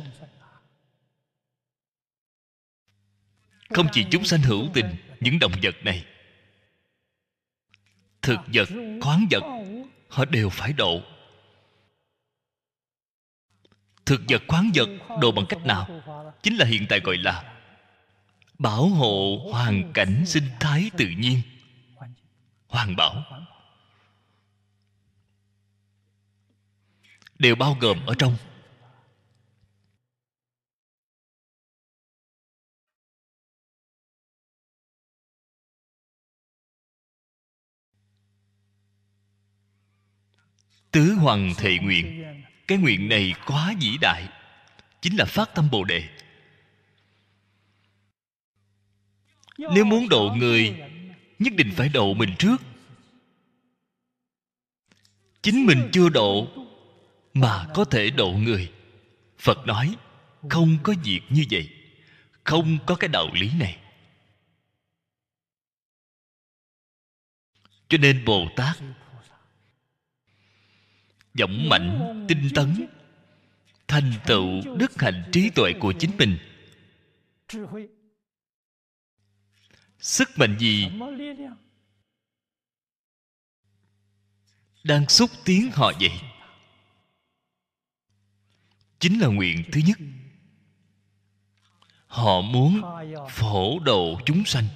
Không chỉ chúng sanh hữu tình, những động vật này, thực vật, khoáng vật, họ đều phải độ. Thực vật, khoáng vật độ bằng cách nào? Chính là hiện tại gọi là bảo hộ hoàn cảnh sinh thái tự nhiên, hoàn bảo, đều bao gồm ở trong. Tứ Hoằng Thệ Nguyện, cái nguyện này quá vĩ đại, chính là phát tâm Bồ Đề. Nếu muốn độ người, nhất định phải độ mình trước. Chính mình chưa độ mà có thể độ người. Phật nói không có việc như vậy, không có cái đạo lý này. Cho nên Bồ Tát dũng mạnh, tinh tấn, thành tựu đức hạnh trí tuệ của chính mình. Sức mạnh gì đang xúc tiến họ vậy? Chính là nguyện thứ nhất. Họ muốn phổ độ chúng sanh,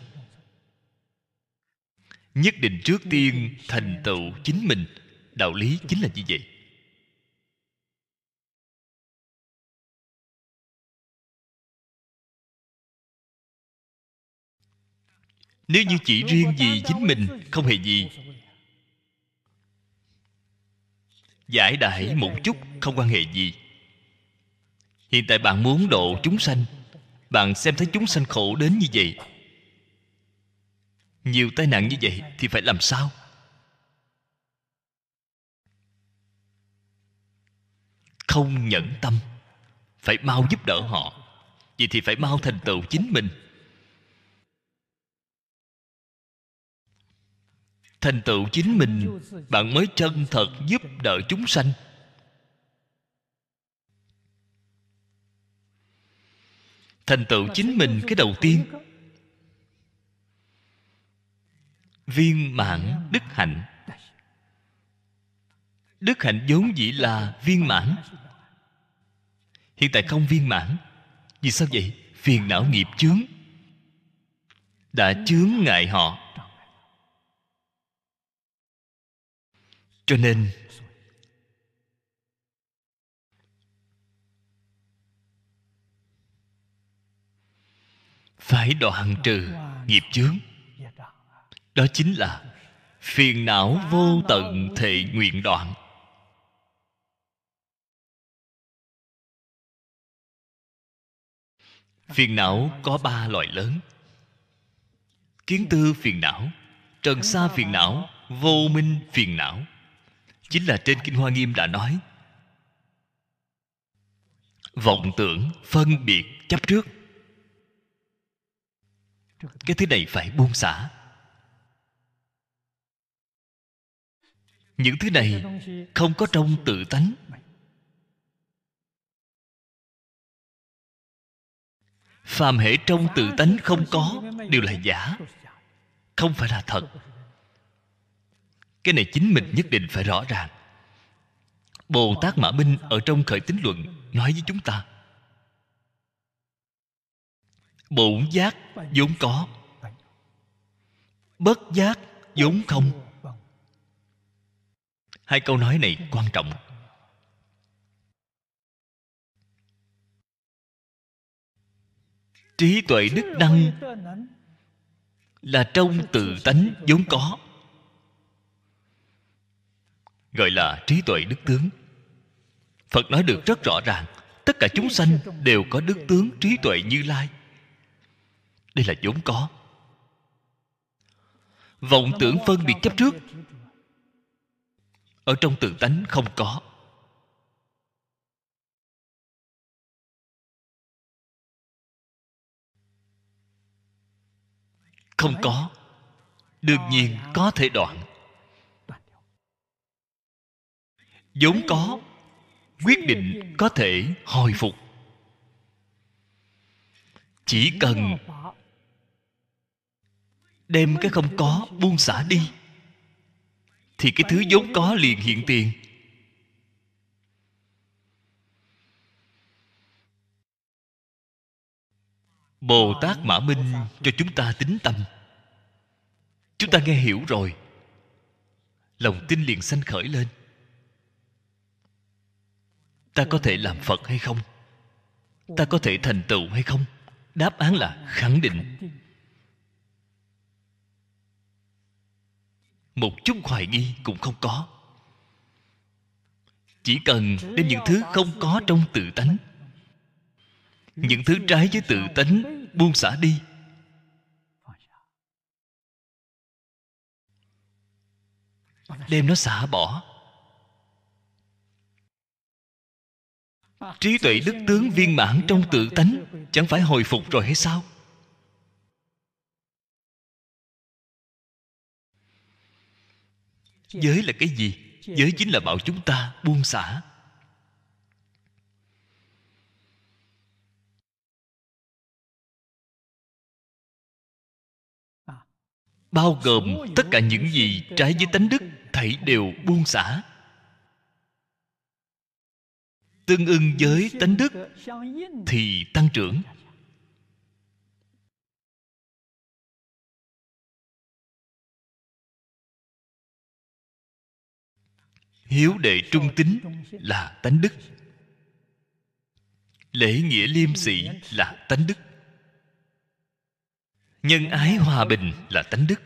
nhất định trước tiên thành tựu chính mình. Đạo lý chính là như vậy. Nếu như chỉ riêng vì chính mình không hề gì, giải đãi một chút không quan hệ gì. Hiện tại bạn muốn độ chúng sanh, bạn xem thấy chúng sanh khổ đến như vậy, nhiều tai nạn như vậy thì phải làm sao? Không nhẫn tâm, phải mau giúp đỡ họ. Vậy thì phải mau thành tựu chính mình. Thành tựu chính mình, bạn mới chân thật giúp đỡ chúng sanh. Thành tựu chính mình cái đầu tiên, viên mãn đức hạnh. Đức hạnh vốn dĩ là viên mãn, hiện tại không viên mãn. Vì sao vậy? Phiền não nghiệp chướng đã chướng ngại họ. Cho nên phải đoạn trừ nghiệp chướng. Đó chính là phiền não vô tận thệ nguyện đoạn. Phiền não có ba loại lớn: kiến tư phiền não, trần sa phiền não, vô minh phiền não. Chính là trên Kinh Hoa Nghiêm đã nói vọng tưởng, phân biệt, chấp trước. Cái thứ này phải buông xả. Những thứ này không có trong tự tánh. Phàm hễ trong tự tánh không có đều là giả, không phải là thật. Cái này chính mình nhất định phải rõ ràng. Bồ Tát Mã Minh ở trong Khởi Tín Luận nói với chúng ta, bổn giác vốn có, bất giác vốn không. Hai câu nói này quan trọng. Trí tuệ đức năng là trong tự tánh vốn có, gọi là trí tuệ đức tướng. Phật nói được rất rõ ràng, tất cả chúng sanh đều có đức tướng trí tuệ Như Lai. Đây là vốn có. Vọng tưởng phân biệt chấp trước ở trong tự tánh không có. Không có, đương nhiên có thể đoạn. Vốn có, quyết định có thể hồi phục. Chỉ cần đem cái không có buông xả đi, thì cái thứ vốn có liền hiện tiền. Bồ Tát Mã Minh cho chúng ta tín tâm. Chúng ta nghe hiểu rồi, lòng tin liền sanh khởi lên. Ta có thể làm Phật hay không? Ta có thể thành tựu hay không? Đáp án là khẳng định. Một chút hoài nghi cũng không có. Chỉ cần đem những thứ không có trong tự tánh, những thứ trái với tự tánh buông xả đi, đem nó xả bỏ, trí tuệ đức tướng viên mãn trong tự tánh, chẳng phải hồi phục rồi hay sao? Giới là cái gì? Giới chính là bảo chúng ta buông xả. Bao gồm tất cả những gì trái với tánh đức, thảy đều buông xả. Tương ưng với tánh đức thì tăng trưởng. Hiếu đệ trung tín là tánh đức. Lễ nghĩa liêm sĩ là tánh đức. Nhân ái hòa bình là tánh đức.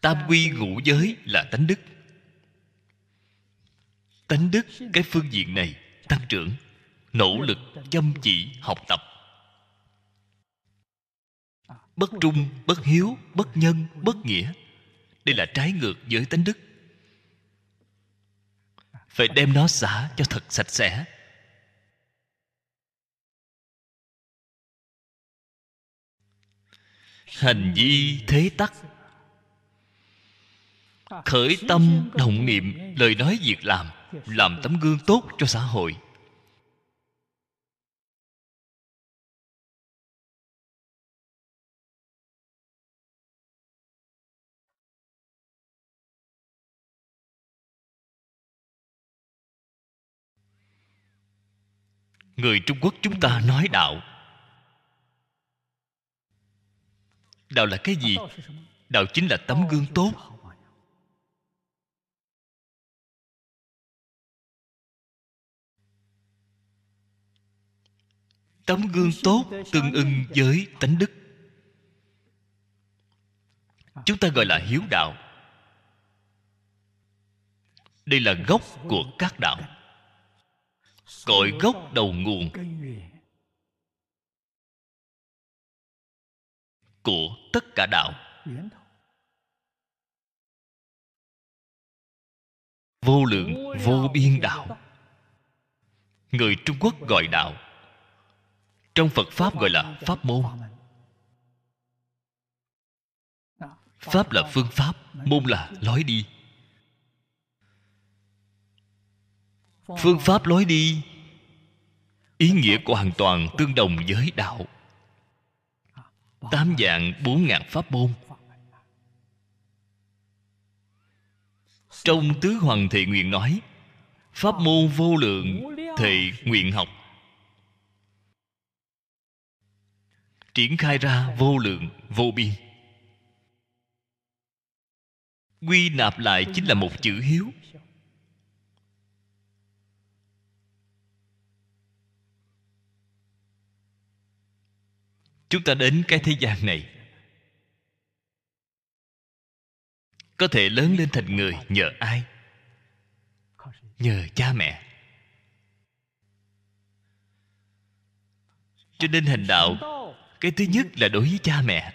Tam quy ngũ giới là tánh đức. Tánh đức cái phương diện này tăng trưởng. Nỗ lực chăm chỉ học tập. Bất trung, bất hiếu, bất nhân, bất nghĩa, đây là trái ngược với tánh đức. Phải đem nó xả cho thật sạch sẽ. Hành vi thế tắc, khởi tâm động niệm, lời nói việc làm tấm gương tốt cho xã hội. Người Trung Quốc chúng ta nói đạo. Đạo là cái gì? Đạo chính là tấm gương tốt. Tấm gương tốt tương ưng với tánh đức. Chúng ta gọi là hiếu đạo. Đây là gốc của các đạo, cội gốc đầu nguồn của tất cả đạo. Vô lượng vô biên đạo, người Trung Quốc gọi đạo, trong Phật Pháp gọi là pháp môn. Pháp là phương pháp, môn là lối đi. Phương pháp lối đi ý nghĩa của hoàn toàn tương đồng với đạo. 8 vạn 4.000 pháp môn. Trong Tứ Hoằng Thệ Nguyện nói, pháp môn vô lượng thệ nguyện học, triển khai ra vô lượng vô biên. Quy nạp lại chính là một chữ hiếu. Chúng ta đến cái thế gian này, có thể lớn lên thành người nhờ ai? Nhờ cha mẹ. Cho nên hành đạo Cái thứ nhất là đối với cha mẹ,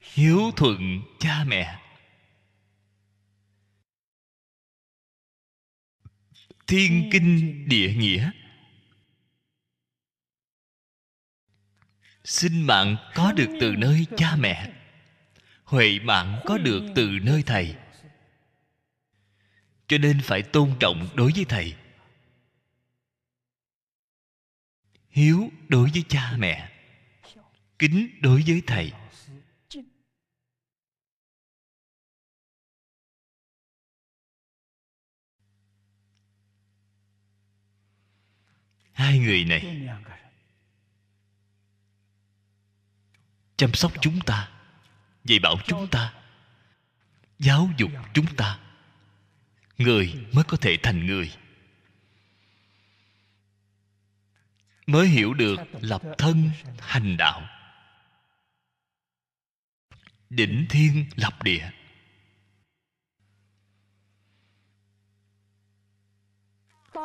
hiếu thuận cha mẹ. Thiên kinh địa nghĩa, sinh mạng có được từ nơi cha mẹ, huệ mạng có được từ nơi thầy. Cho nên phải tôn trọng đối với thầy, hiếu đối với cha mẹ, kính đối với thầy. Hai người này chăm sóc chúng ta, dạy bảo chúng ta, giáo dục chúng ta, người mới có thể thành người, mới hiểu được lập thân hành đạo, đỉnh thiên lập địa.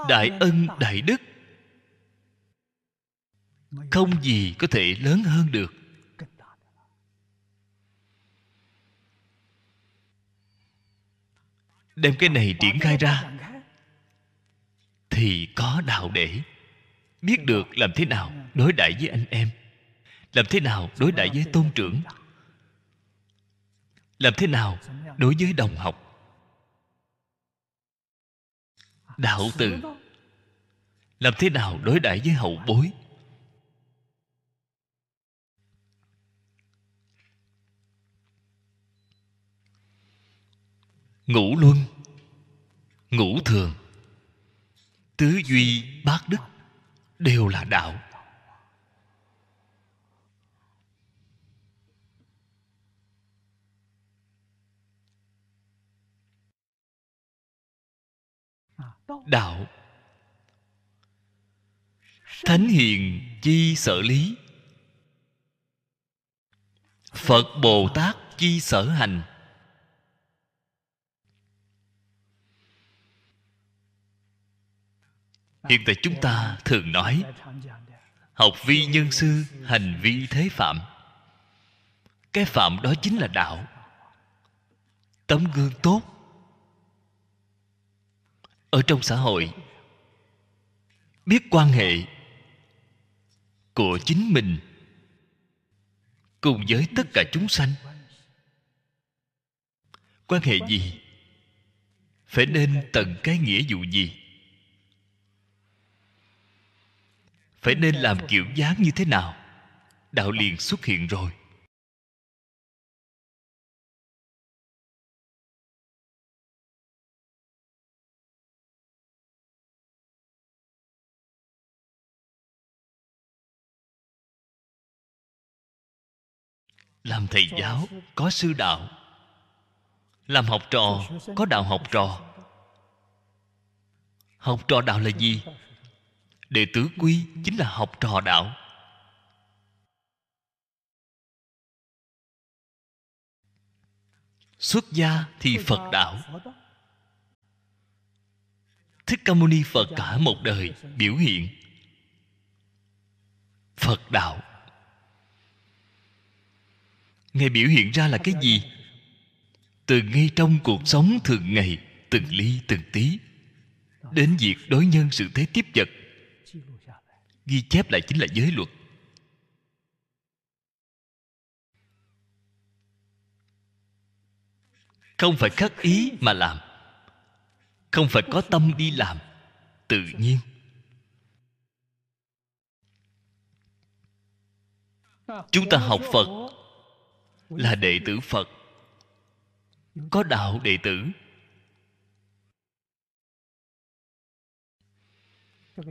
Đại ân đại đức không gì có thể lớn hơn được. Đem cái này triển khai ra thì có đạo để biết được làm thế nào đối đãi với anh em, làm thế nào đối đãi với tôn trưởng, làm thế nào đối với đồng học. Đạo từ, làm thế nào đối đãi với hậu bối. Ngũ luân, ngũ thường, tứ duy bát đức đều là đạo. Đạo thánh hiền chi sở lý, Phật Bồ Tát chi sở hành. Hiện tại chúng ta thường nói học vi nhân sư, hành vi thế phạm. Cái phạm đó chính là đạo. Tấm gương tốt ở trong xã hội, biết quan hệ của chính mình cùng với tất cả chúng sanh. Quan hệ gì? Phải nên tận cái nghĩa vụ gì? Phải nên làm kiểu dáng như thế nào? Đạo liền xuất hiện rồi. Làm thầy giáo có sư đạo, làm học trò có đạo học trò. Học trò đạo là gì? Đệ tử quy chính là học trò đạo. Xuất gia thì Phật đạo. Thích Ca Mâu Ni Phật cả một đời biểu hiện Phật đạo. Ngài biểu hiện ra là cái gì? Từ ngay trong cuộc sống thường ngày, từng ly từng tí, đến việc đối nhân xử thế tiếp vật, ghi chép lại chính là giới luật. Không phải khắc ý mà làm, không phải có tâm đi làm, tự nhiên. Chúng ta học Phật là đệ tử Phật, có đạo đệ tử.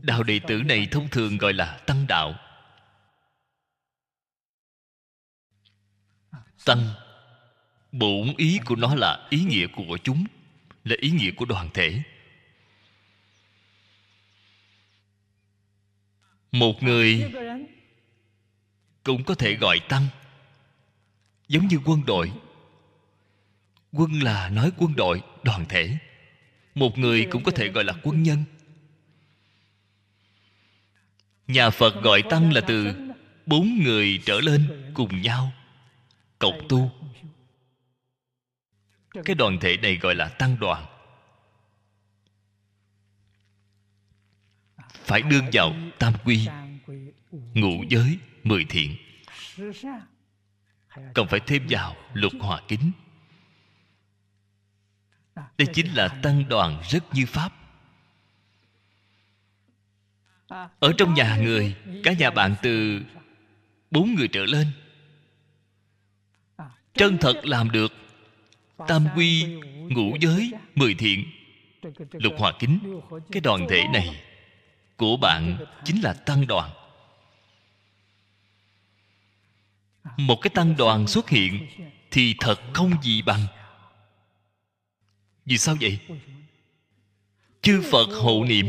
Đạo đệ tử này thông thường gọi là tăng đạo. Tăng, bổn ý của nó là ý nghĩa của chúng, là ý nghĩa của đoàn thể. Một người cũng có thể gọi tăng, giống như quân đội. Quân là nói quân đội, đoàn thể. Một người cũng có thể gọi là quân nhân. Nhà Phật gọi tăng là từ 4 người trở lên cùng nhau cộng tu. Cái đoàn thể này gọi là tăng đoàn. Phải đương vào tam quy, ngũ giới, 10 thiện, còn phải thêm vào lục hòa kính. Đây chính là tăng đoàn rất như pháp. Ở trong nhà người, cả nhà bạn từ 4 người trở lên, chân thật làm được tam quy, ngũ giới, 10 thiện, lục hòa kính, cái đoàn thể này của bạn chính là tăng đoàn. Một cái tăng đoàn xuất hiện thì thật không gì bằng. Vì sao vậy? Chư Phật hộ niệm,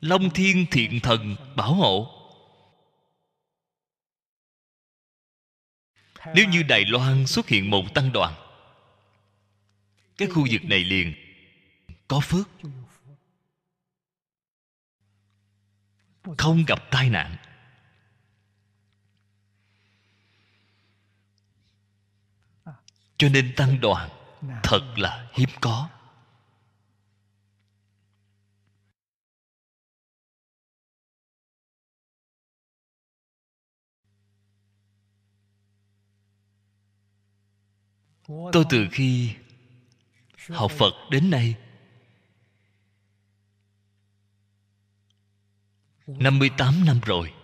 Long Thiên Thiện Thần bảo hộ. Nếu như Đài Loan xuất hiện một tăng đoàn, cái khu vực này liền có phước, không gặp tai nạn. Cho nên tăng đoàn thật là hiếm có. Tôi từ khi học Phật đến nay 58 năm rồi,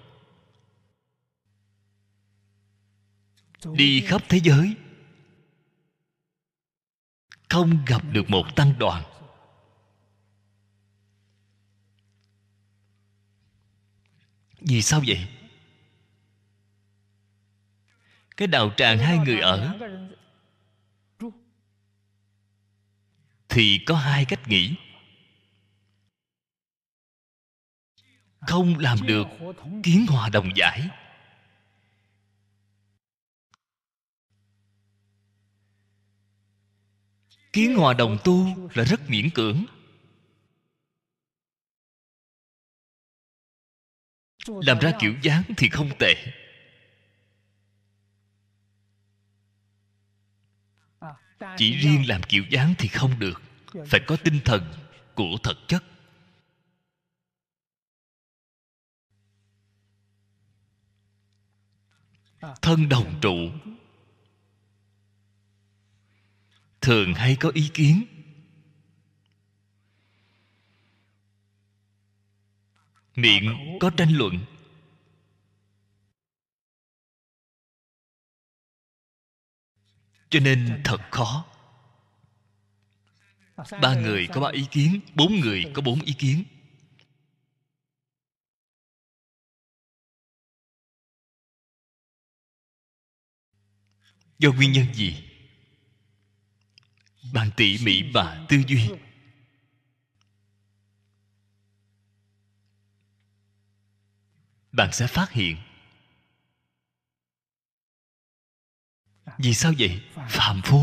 đi khắp thế giới không gặp được một tăng đoàn. Vì sao vậy? Cái đạo tràng 2 người ở thì có 2 cách nghĩ. Không làm được kiến hòa đồng giải, kiến hòa đồng tu là rất miễn cưỡng. Làm ra kiểu dáng thì không tệ, chỉ riêng làm kiểu dáng thì không được. Phải có tinh thần của thực chất. Thân đồng trụ thường hay có ý kiến. Miệng có tranh luận. Cho nên thật khó. 3 người có 3 ý kiến, 4 người có 4 ý kiến. Do nguyên nhân gì? Bạn tỉ mỉ và tư duy. Bạn sẽ phát hiện. Vì sao vậy? Phàm phu.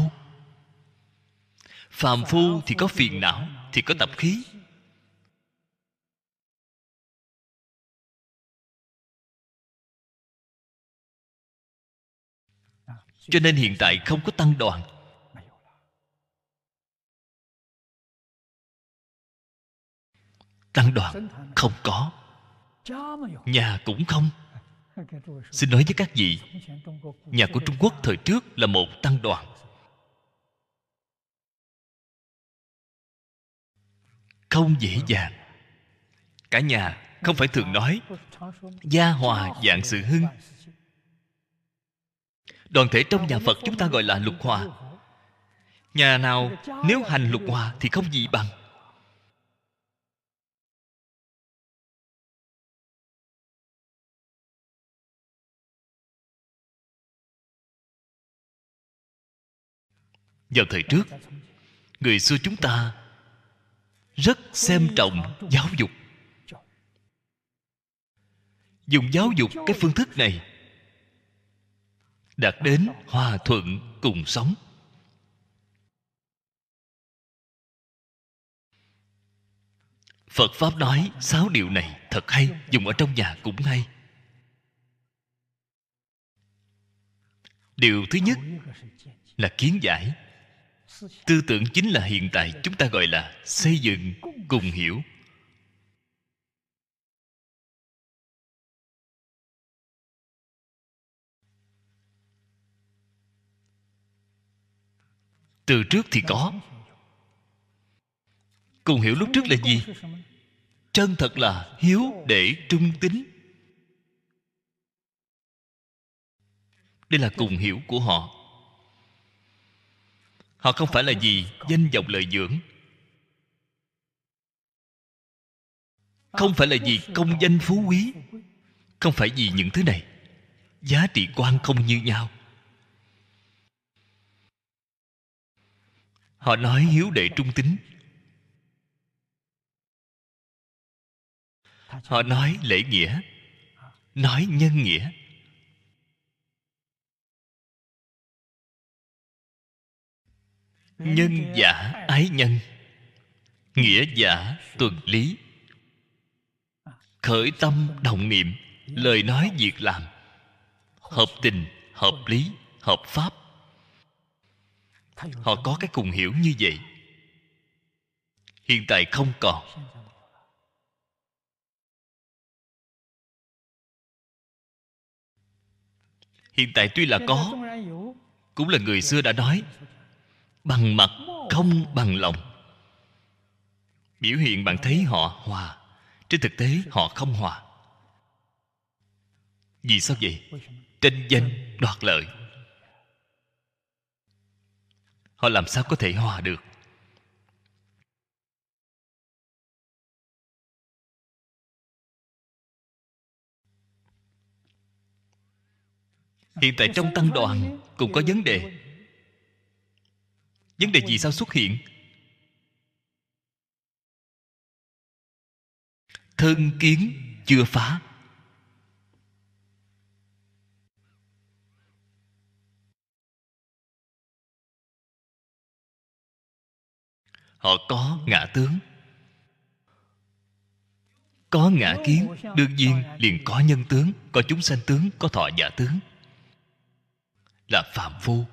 Phàm phu thì có phiền não, thì có tập khí. Cho nên hiện tại không có tăng đoàn. Tăng đoàn không có. Nhà cũng không. Xin nói với các vị, nhà của Trung Quốc thời trước là một tăng đoàn. Không dễ dàng. Cả nhà không phải thường nói gia hòa vạn sự hưng. Đoàn thể trong nhà Phật chúng ta gọi là lục hòa. Nhà nào nếu hành lục hòa thì không gì bằng. Vào thời trước, người xưa chúng ta rất xem trọng giáo dục. Dùng giáo dục cái phương thức này đạt đến hòa thuận cùng sống. Phật Pháp nói 6 điều này thật hay, dùng ở trong nhà cũng hay. Điều thứ nhất là kiến giải. Tư tưởng chính là hiện tại chúng ta gọi là xây dựng cùng hiểu. Từ trước thì có. Cùng hiểu lúc trước là gì? Chân thật là hiếu để trung tín. Đây là cùng hiểu của họ. Họ không phải là gì? Danh vọng lợi dưỡng. Không phải là gì? Công danh phú quý. Không phải vì những thứ này. Giá trị quan không như nhau. Họ nói hiếu đệ trung tín. Họ nói lễ nghĩa. Nói nhân nghĩa. Nhân giả ái nhân, nghĩa giả tuần lý. Khởi tâm đồng niệm, lời nói việc làm hợp tình, hợp lý, hợp pháp. Họ có cái cùng hiểu như vậy. Hiện tại không còn. Hiện tại tuy là có, cũng là người xưa đã nói, bằng mặt không bằng lòng. Biểu hiện bạn thấy họ hòa, trên thực tế họ không hòa. Vì sao vậy? Tranh danh đoạt lợi. Họ làm sao có thể hòa được? Hiện tại trong tăng đoàn cũng có vấn đề. Vấn đề gì sao xuất hiện? Thân kiến chưa phá. Họ có ngã tướng. Có ngã kiến, đương nhiên liền có nhân tướng, có chúng sanh tướng, có thọ giả tướng. Là phàm phu.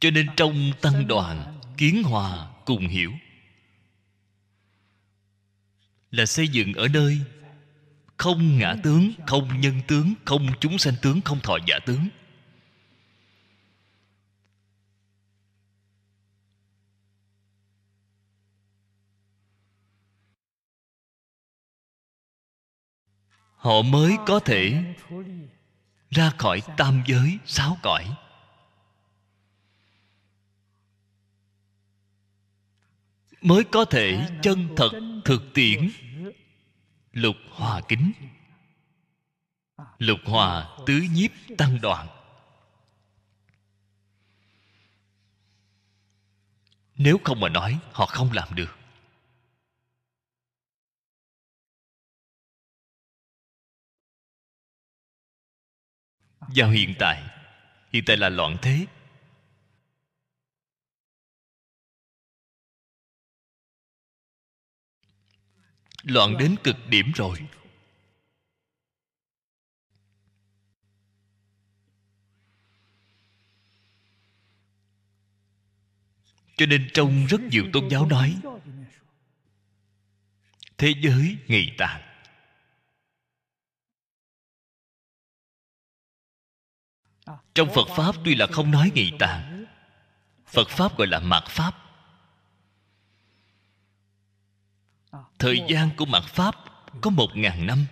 Cho nên trong tăng đoàn, kiến hòa cùng hiểu là xây dựng ở nơi không ngã tướng, không nhân tướng, không chúng sanh tướng, không thọ giả tướng. Họ mới có thể ra khỏi tam giới 6 cõi. Mới có thể chân thật thực tiễn lục hòa kính, lục hòa tứ nhiếp tăng đoàn. Nếu không mà nói, họ không làm được. Vào hiện tại là loạn thế. Loạn đến cực điểm rồi. Cho nên trong rất nhiều tôn giáo nói thế giới ngày tàn. Trong Phật Pháp tuy là không nói ngày tàn, Phật Pháp gọi là mạt Pháp. Thời gian của mạt Pháp có 1000 năm.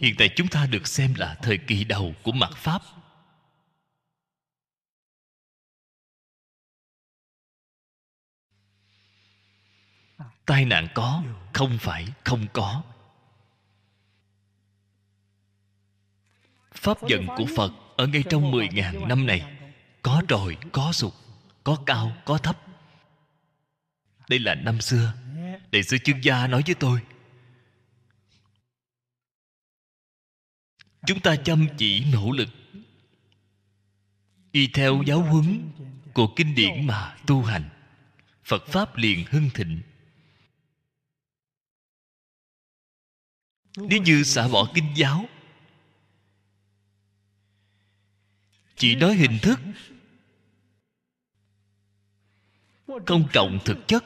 Hiện tại chúng ta được xem là thời kỳ đầu của mạt Pháp. Tai nạn có, không phải không có. Pháp vận của Phật ở ngay trong 10.000 năm này, có trồi, có sụt, có cao, có thấp. Đây là năm xưa. Để Tề sư Chương Gia nói với tôi, chúng ta chăm chỉ nỗ lực y theo giáo huấn của kinh điển mà tu hành, Phật Pháp liền hưng thịnh. Nếu như xả bỏ kinh giáo, chỉ nói hình thức, không trọng thực chất,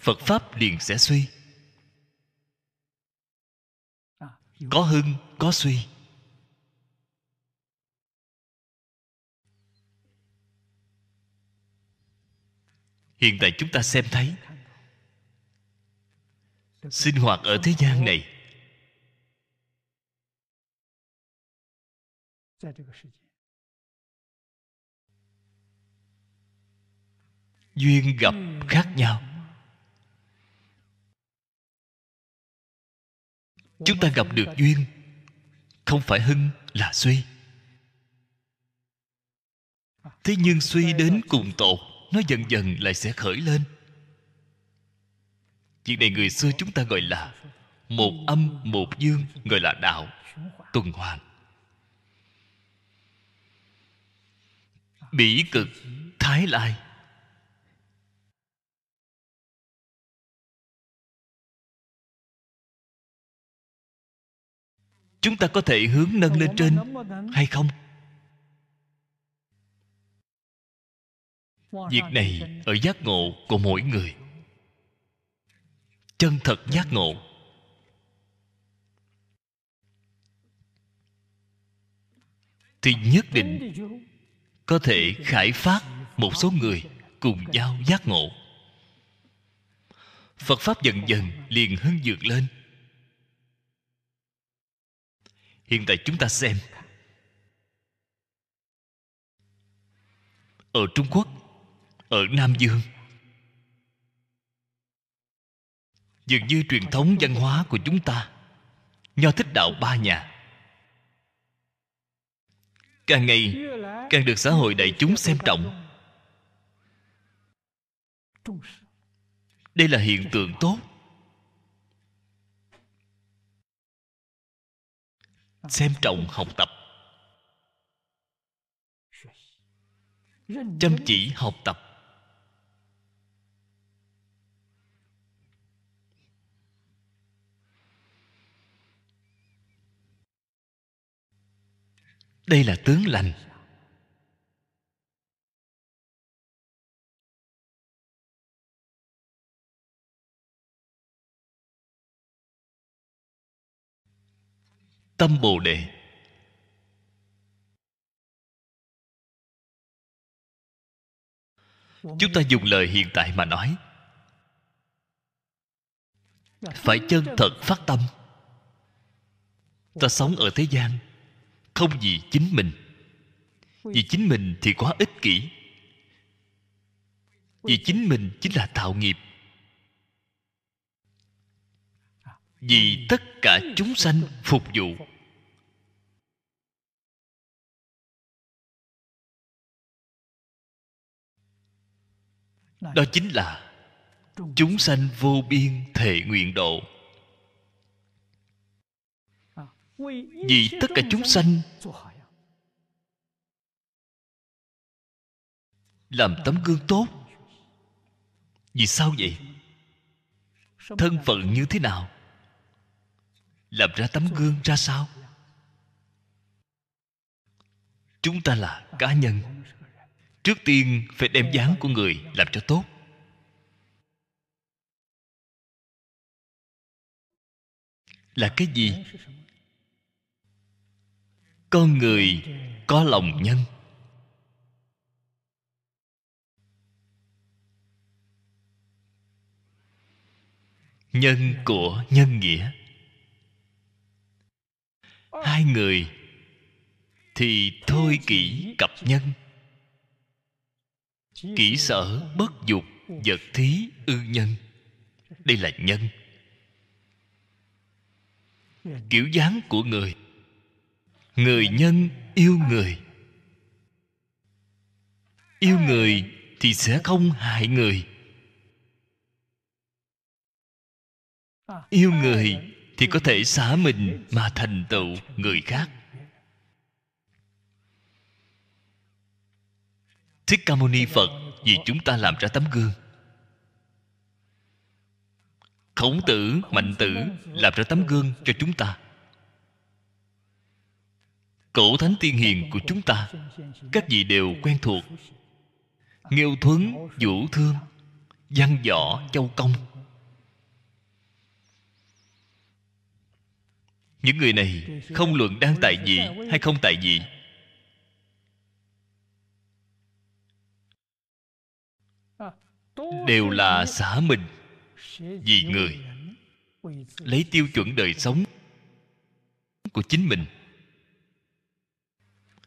Phật Pháp liền sẽ suy. Có hưng, có suy. Hiện tại chúng ta xem thấy sinh hoạt ở thế gian này, duyên gặp khác nhau. Chúng ta gặp được duyên, không phải hưng là suy. Thế nhưng suy đến cùng tột, nó dần dần lại sẽ khởi lên. Chuyện này người xưa chúng ta gọi là một âm một dương, gọi là đạo tuần hoàn. Bỉ cực thái lai, chúng ta có thể hướng nâng lên trên hay không? Việc này ở giác ngộ của mỗi người. Chân thật giác ngộ, thì nhất định có thể khải phát một số người cùng nhau giác ngộ. Phật Pháp dần dần liền hưng dược lên. Hiện tại chúng ta xem, ở Trung Quốc, ở Nam Dương, dường như truyền thống văn hóa của chúng ta, Nho Thích đạo ba nhà, càng ngày càng được xã hội đại chúng xem trọng. Đây là hiện tượng tốt. Xem trọng học tập, chăm chỉ học tập. Đây là tướng lành. Tâm Bồ Đề, chúng ta dùng lời hiện tại mà nói, phải chân thật phát tâm. Ta sống ở thế gian không vì chính mình, vì chính mình thì quá ích kỷ, vì chính mình chính là tạo nghiệp. Vì tất cả chúng sanh phục vụ, đó chính là chúng sanh vô biên thệ nguyện độ. Vì tất cả chúng sanh làm tấm gương tốt. Vì sao vậy? Thân phận như thế nào, làm ra tấm gương ra sao? Chúng ta là cá nhân, trước tiên phải đem dáng của người làm cho tốt. Là cái gì? Con người có lòng nhân. Nhân của nhân nghĩa. Hai người thì thôi kỹ cặp nhân. Kỹ sở bất dục, vật thí ư nhân. Đây là nhân. Kiểu dáng của người, người nhân yêu người. Yêu người thì sẽ không hại người. Yêu người thì có thể xả mình mà thành tựu người khác. Thích Ca Mâu Ni Phật vì chúng ta làm ra tấm gương. Khổng Tử, Mạnh Tử làm ra tấm gương cho chúng ta. Cổ thánh tiên hiền của chúng ta, các vị đều quen thuộc. Nghiêu Thuấn, Vũ Thương, Văn Võ, Châu Công, những người này không luận đang tại vị hay không tại vị, đều là xả mình vì người, lấy tiêu chuẩn đời sống của chính mình.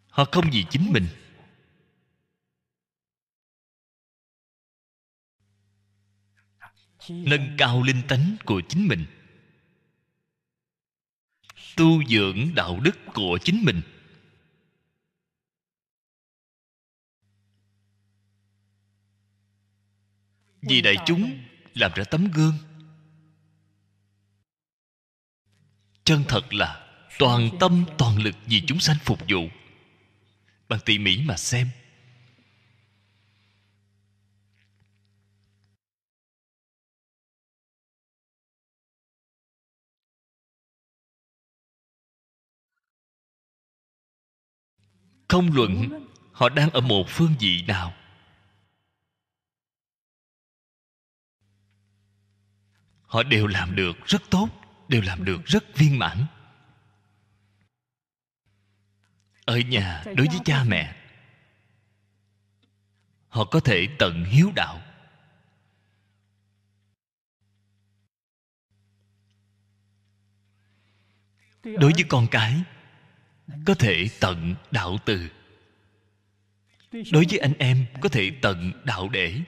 Họ không vì chính mình, nâng cao linh tánh của chính mình, tu dưỡng đạo đức của chính mình. Vì đại chúng làm ra tấm gương, chân thật là toàn tâm toàn lực vì chúng sanh phục vụ. Bạn tỉ mỉ mà xem, không luận họ đang ở một phương vị nào, họ đều làm được rất tốt, đều làm được rất viên mãn. Ở nhà đối với cha mẹ, họ có thể tận hiếu đạo. Đối với con cái, có thể tận đạo từ. Đối với anh em, có thể tận đạo để.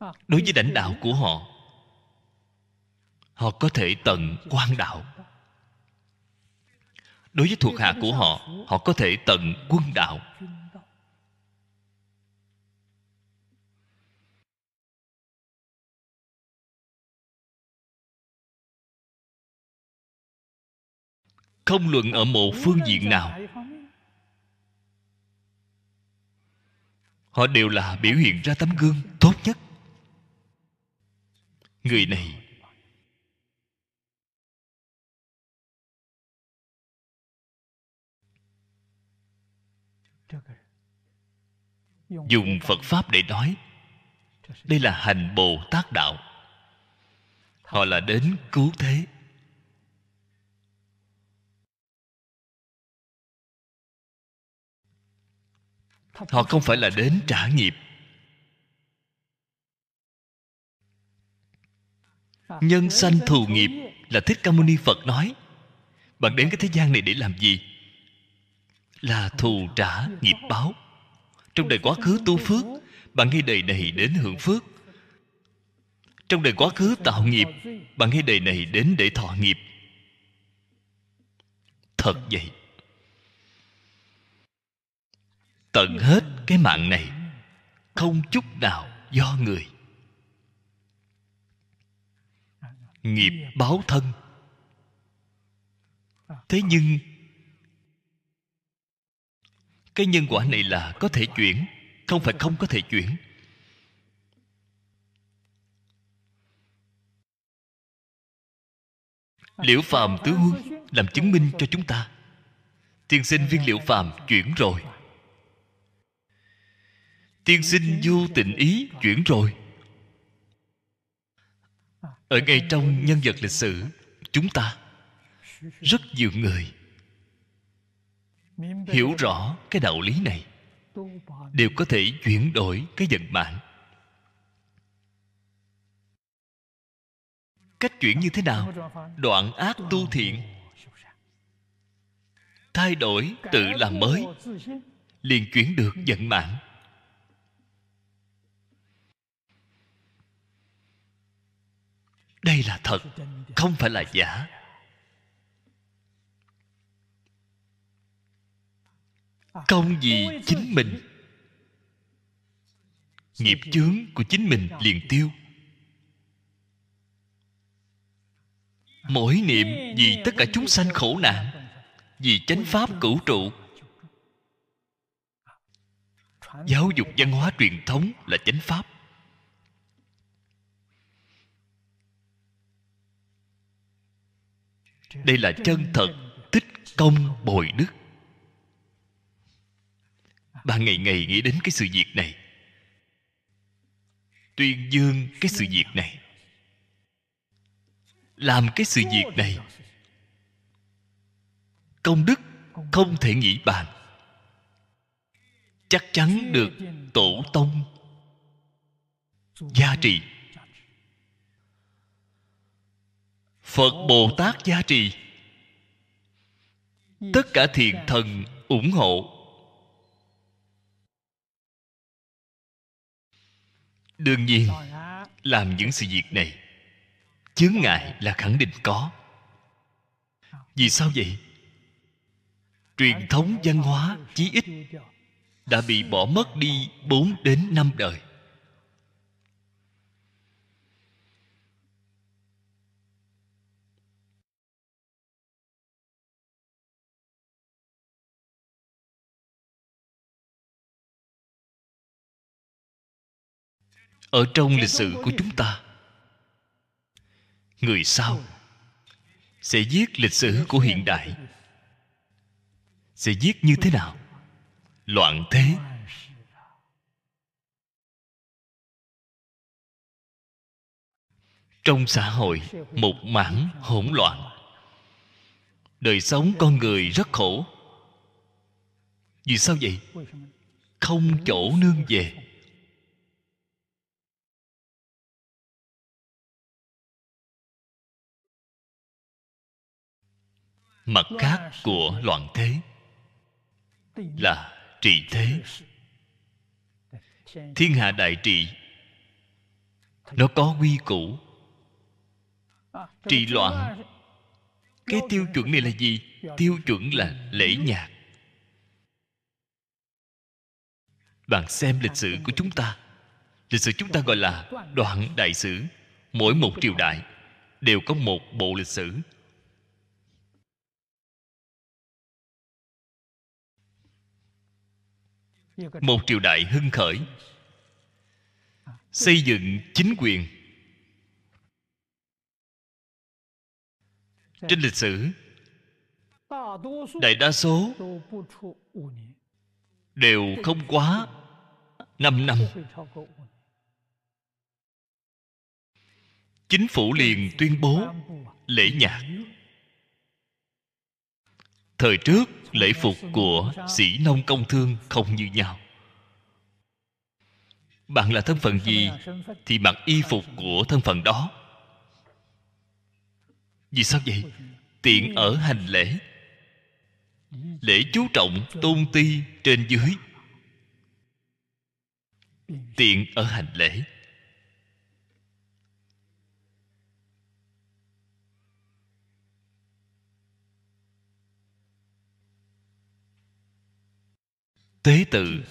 Đối với lãnh đạo của họ, họ có thể tận quan đạo. Đối với thuộc hạ của họ, họ có thể tận quân đạo. Không luận ở một phương diện nào, họ đều là biểu hiện ra tấm gương tốt nhất. Người này dùng Phật Pháp để nói, đây là hành Bồ Tát đạo. Họ là đến cứu thế. Họ không phải là đến trả nghiệp. Nhân sanh thù nghiệp là Thích Ca Mâu Ni Phật nói. Bạn đến cái thế gian này để làm gì? Là thù trả nghiệp báo. Trong đời quá khứ tu phước, bạn ngay đời này đến hưởng phước. Trong đời quá khứ tạo nghiệp, bạn ngay đời này đến để thọ nghiệp. Thật vậy. Tận hết cái mạng này, không chút nào do người. Nghiệp báo thân. Thế nhưng cái nhân quả này là có thể chuyển, không phải không có thể chuyển. Liễu Phàm Tứ Huân làm chứng minh cho chúng ta. Tiên sinh Viên Liễu Phàm chuyển rồi, tiên sinh Du Tịnh Ý chuyển rồi. Ở ngay trong nhân vật lịch sử chúng ta, rất nhiều người hiểu rõ cái đạo lý này đều có thể chuyển đổi cái vận mạng. Cách chuyển như thế nào? Đoạn ác tu thiện, thay đổi tự làm mới, liền chuyển được vận mạng. Đây là thật, không phải là giả. Công vì chính mình, nghiệp chướng của chính mình liền tiêu. mỗi niệm vì tất cả chúng sanh khổ nạn, vì chánh pháp cửu trụ. Giáo dục văn hóa truyền thống là chánh pháp. Đây là chân thật tích công bồi đức. Bạn ngày ngày nghĩ đến cái sự việc này, tuyên dương cái sự việc này, làm cái sự việc này, công đức không thể nghĩ bàn, chắc chắn được tổ tông gia trì, Phật Bồ Tát gia trì, tất cả thiền thần ủng hộ. Đương nhiên, làm những sự việc này, chướng ngại là khẳng định có. Vì sao vậy? Truyền thống văn hóa chí ít đã bị bỏ mất đi 4 đến 5 đời. Ở trong lịch sử của chúng ta, người sau sẽ viết lịch sử của hiện đại, sẽ viết như thế nào? Loạn thế. Trong xã hội, một mảng hỗn loạn. Đời sống con người rất khổ. Vì sao vậy? Không chỗ nương về. Mặt khác của loạn thế là trị thế. Thiên hạ đại trị, nó có quy củ. Trị loạn, cái tiêu chuẩn này là gì? Tiêu chuẩn là lễ nhạc. Bạn xem lịch sử của chúng ta. Lịch sử chúng ta gọi là Đoạn Đại Sử. Mỗi một triều đại đều có một bộ lịch sử. Một triều đại hưng khởi, xây dựng chính quyền. Trên lịch sử, đại đa số đều không quá 5 năm. Chính phủ liền tuyên bố lễ nhạc. Thời trước, lễ phục của sĩ nông công thương không như nhau. Bạn là thân phận gì thì mặc y phục của thân phận đó. Vì sao vậy? Tiện ở hành lễ. Lễ chú trọng tôn ti trên dưới. Tiện ở hành lễ. Tế tự,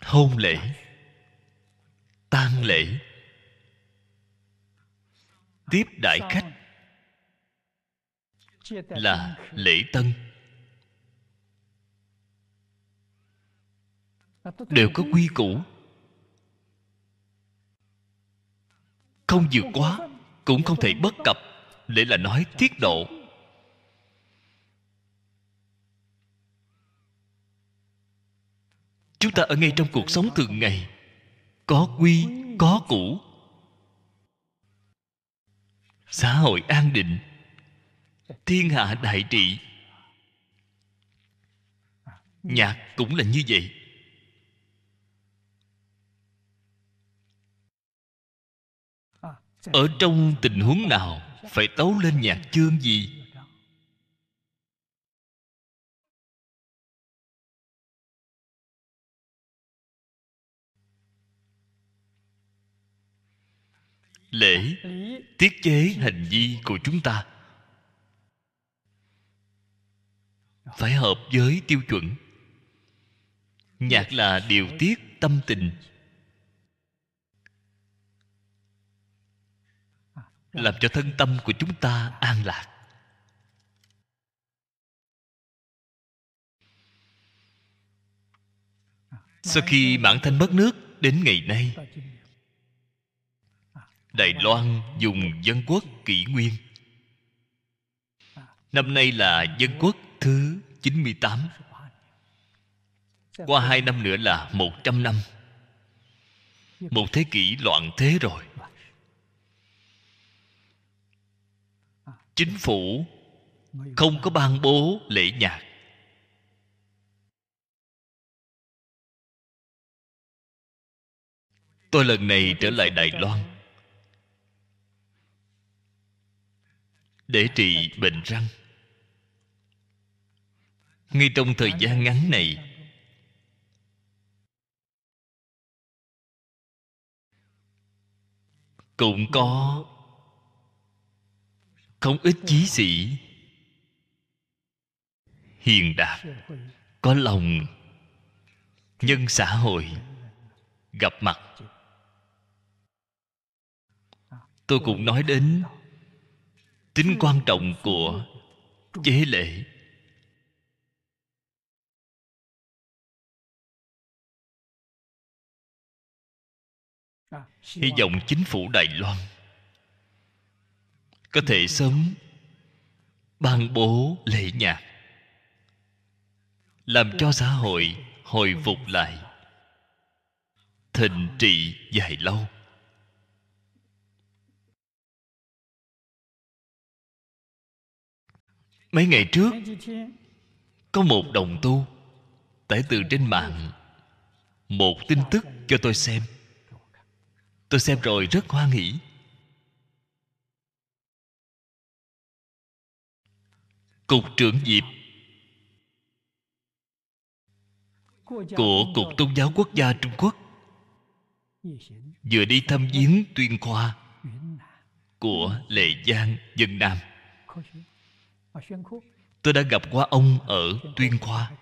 hôn lễ, tang lễ, tiếp đãi khách là lễ tân, đều có quy củ, không vượt quá, cũng không thể bất cập. Lễ là nói tiết độ. Chúng ta ở ngay trong cuộc sống thường ngày, có quy, có củ. Xã hội an định, thiên hạ đại trị. Nhạc cũng là như vậy. Ở trong tình huống nào phải tấu lên nhạc chương gì? Lễ tiết chế hành vi của chúng ta phải hợp với tiêu chuẩn. Nhạc là điều tiết tâm tình, làm cho thân tâm của chúng ta an lạc. Sau khi Mãn Thanh mất nước, đến ngày nay Đài Loan dùng Dân Quốc Kỷ Nguyên. Năm nay là Dân Quốc thứ 98. Qua 2 năm nữa là 100 năm. Một thế kỷ loạn thế rồi. Chính phủ không có ban bố lễ nhạc. Tôi lần này trở lại Đài Loan để trị bệnh răng. Ngay trong thời gian ngắn này, cũng có không ít chí sĩ hiền đạt, có lòng nhân xã hội gặp mặt. Tôi cũng nói đến tính quan trọng của chế lễ. Hy vọng chính phủ Đài Loan có thể sớm ban bố lễ nhạc, làm cho xã hội hồi phục lại, thịnh trị dài lâu. Mấy ngày trước, có một đồng tu tải từ trên mạng một tin tức cho tôi xem. Tôi xem rồi rất hoan hỉ. Cục trưởng Diệp của Cục Tôn giáo Quốc gia Trung Quốc vừa đi thăm viếng tuyên khoa của Lệ Giang, Vân Nam. Tôi đã gặp qua ông ở tuyên khoa.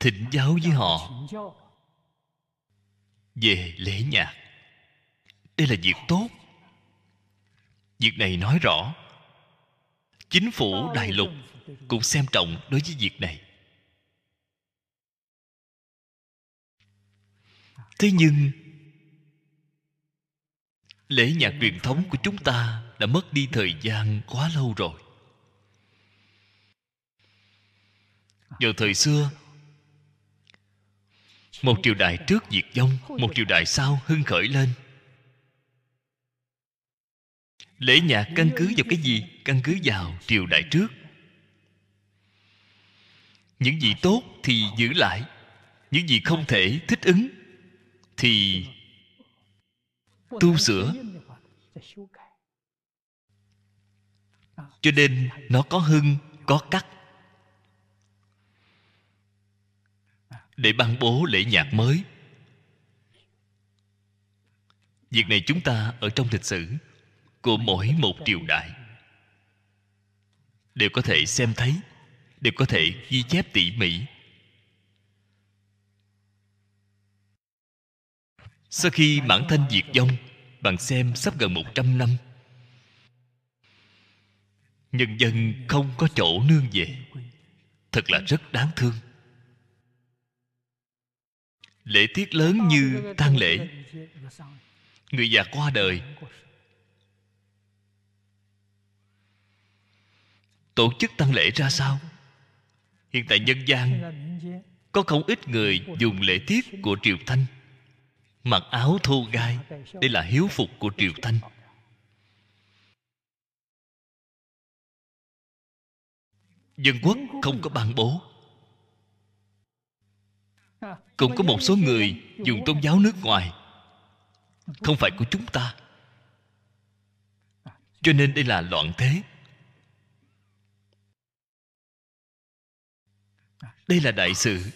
Thỉnh giáo với họ về lễ nhạc. Đây là việc tốt. Việc này nói rõ chính phủ đại lục cũng xem trọng đối với việc này. Thế nhưng lễ nhạc truyền thống của chúng ta đã mất đi thời gian quá lâu rồi. Vào thời xưa, một triều đại trước diệt vong, một triều đại sau hưng khởi lên. Lễ nhạc căn cứ vào cái gì? Căn cứ vào triều đại trước. Những gì tốt thì giữ lại, những gì không thể thích ứng thì tu sửa. Cho nên nó có hưng, có cắt. Để ban bố lễ nhạc mới, việc này chúng ta ở trong lịch sử của mỗi một triều đại đều có thể xem thấy, đều có thể ghi chép tỉ mỉ. Sau khi Mãn Thanh diệt vong, bạn xem sắp gần 100 năm nhân dân không có chỗ nương về, thật là rất đáng thương. Lễ tiết lớn như tang lễ, người già qua đời, tổ chức tang lễ ra sao? Hiện tại nhân gian có không ít người dùng lễ tiết của triều Thanh, mặc áo thô gai. Đây là hiếu phục của triều Thanh. Dân Quốc không có ban bố. Cũng có một số người dùng tôn giáo nước ngoài, không phải của chúng ta. Cho nên đây là loạn thế. Đây là đại sự,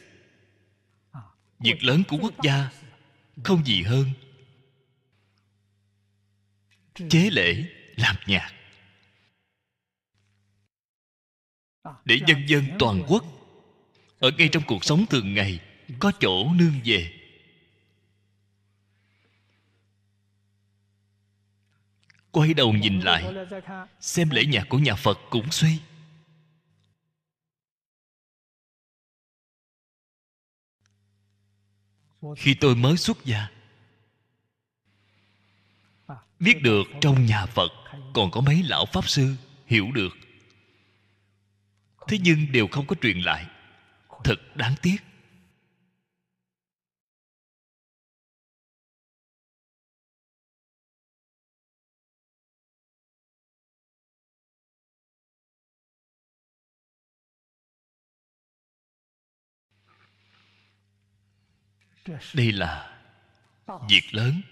việc lớn của quốc gia, không gì hơn chế lễ làm nhạc. để nhân dân toàn quốc ở ngay trong cuộc sống thường ngày có chỗ nương về. Quay đầu nhìn lại, xem lễ nhạc của nhà Phật cũng suy. Khi tôi mới xuất gia, biết được trong nhà Phật còn có mấy lão Pháp Sư hiểu được, thế nhưng đều không có truyền lại. Thật đáng tiếc. Đây là việc lớn.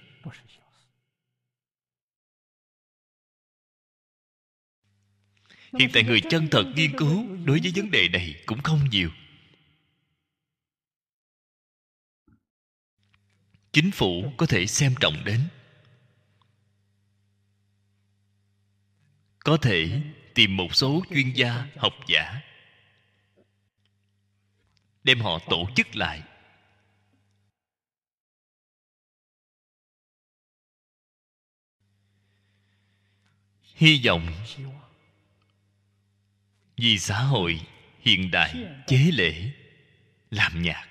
Hiện tại người chân thật nghiên cứu đối với vấn đề này cũng không nhiều. Chính phủ có thể xem trọng đến, có thể tìm một số chuyên gia, học giả, đem họ tổ chức lại. Hy vọng vì xã hội hiện đại chế lễ làm nhạc,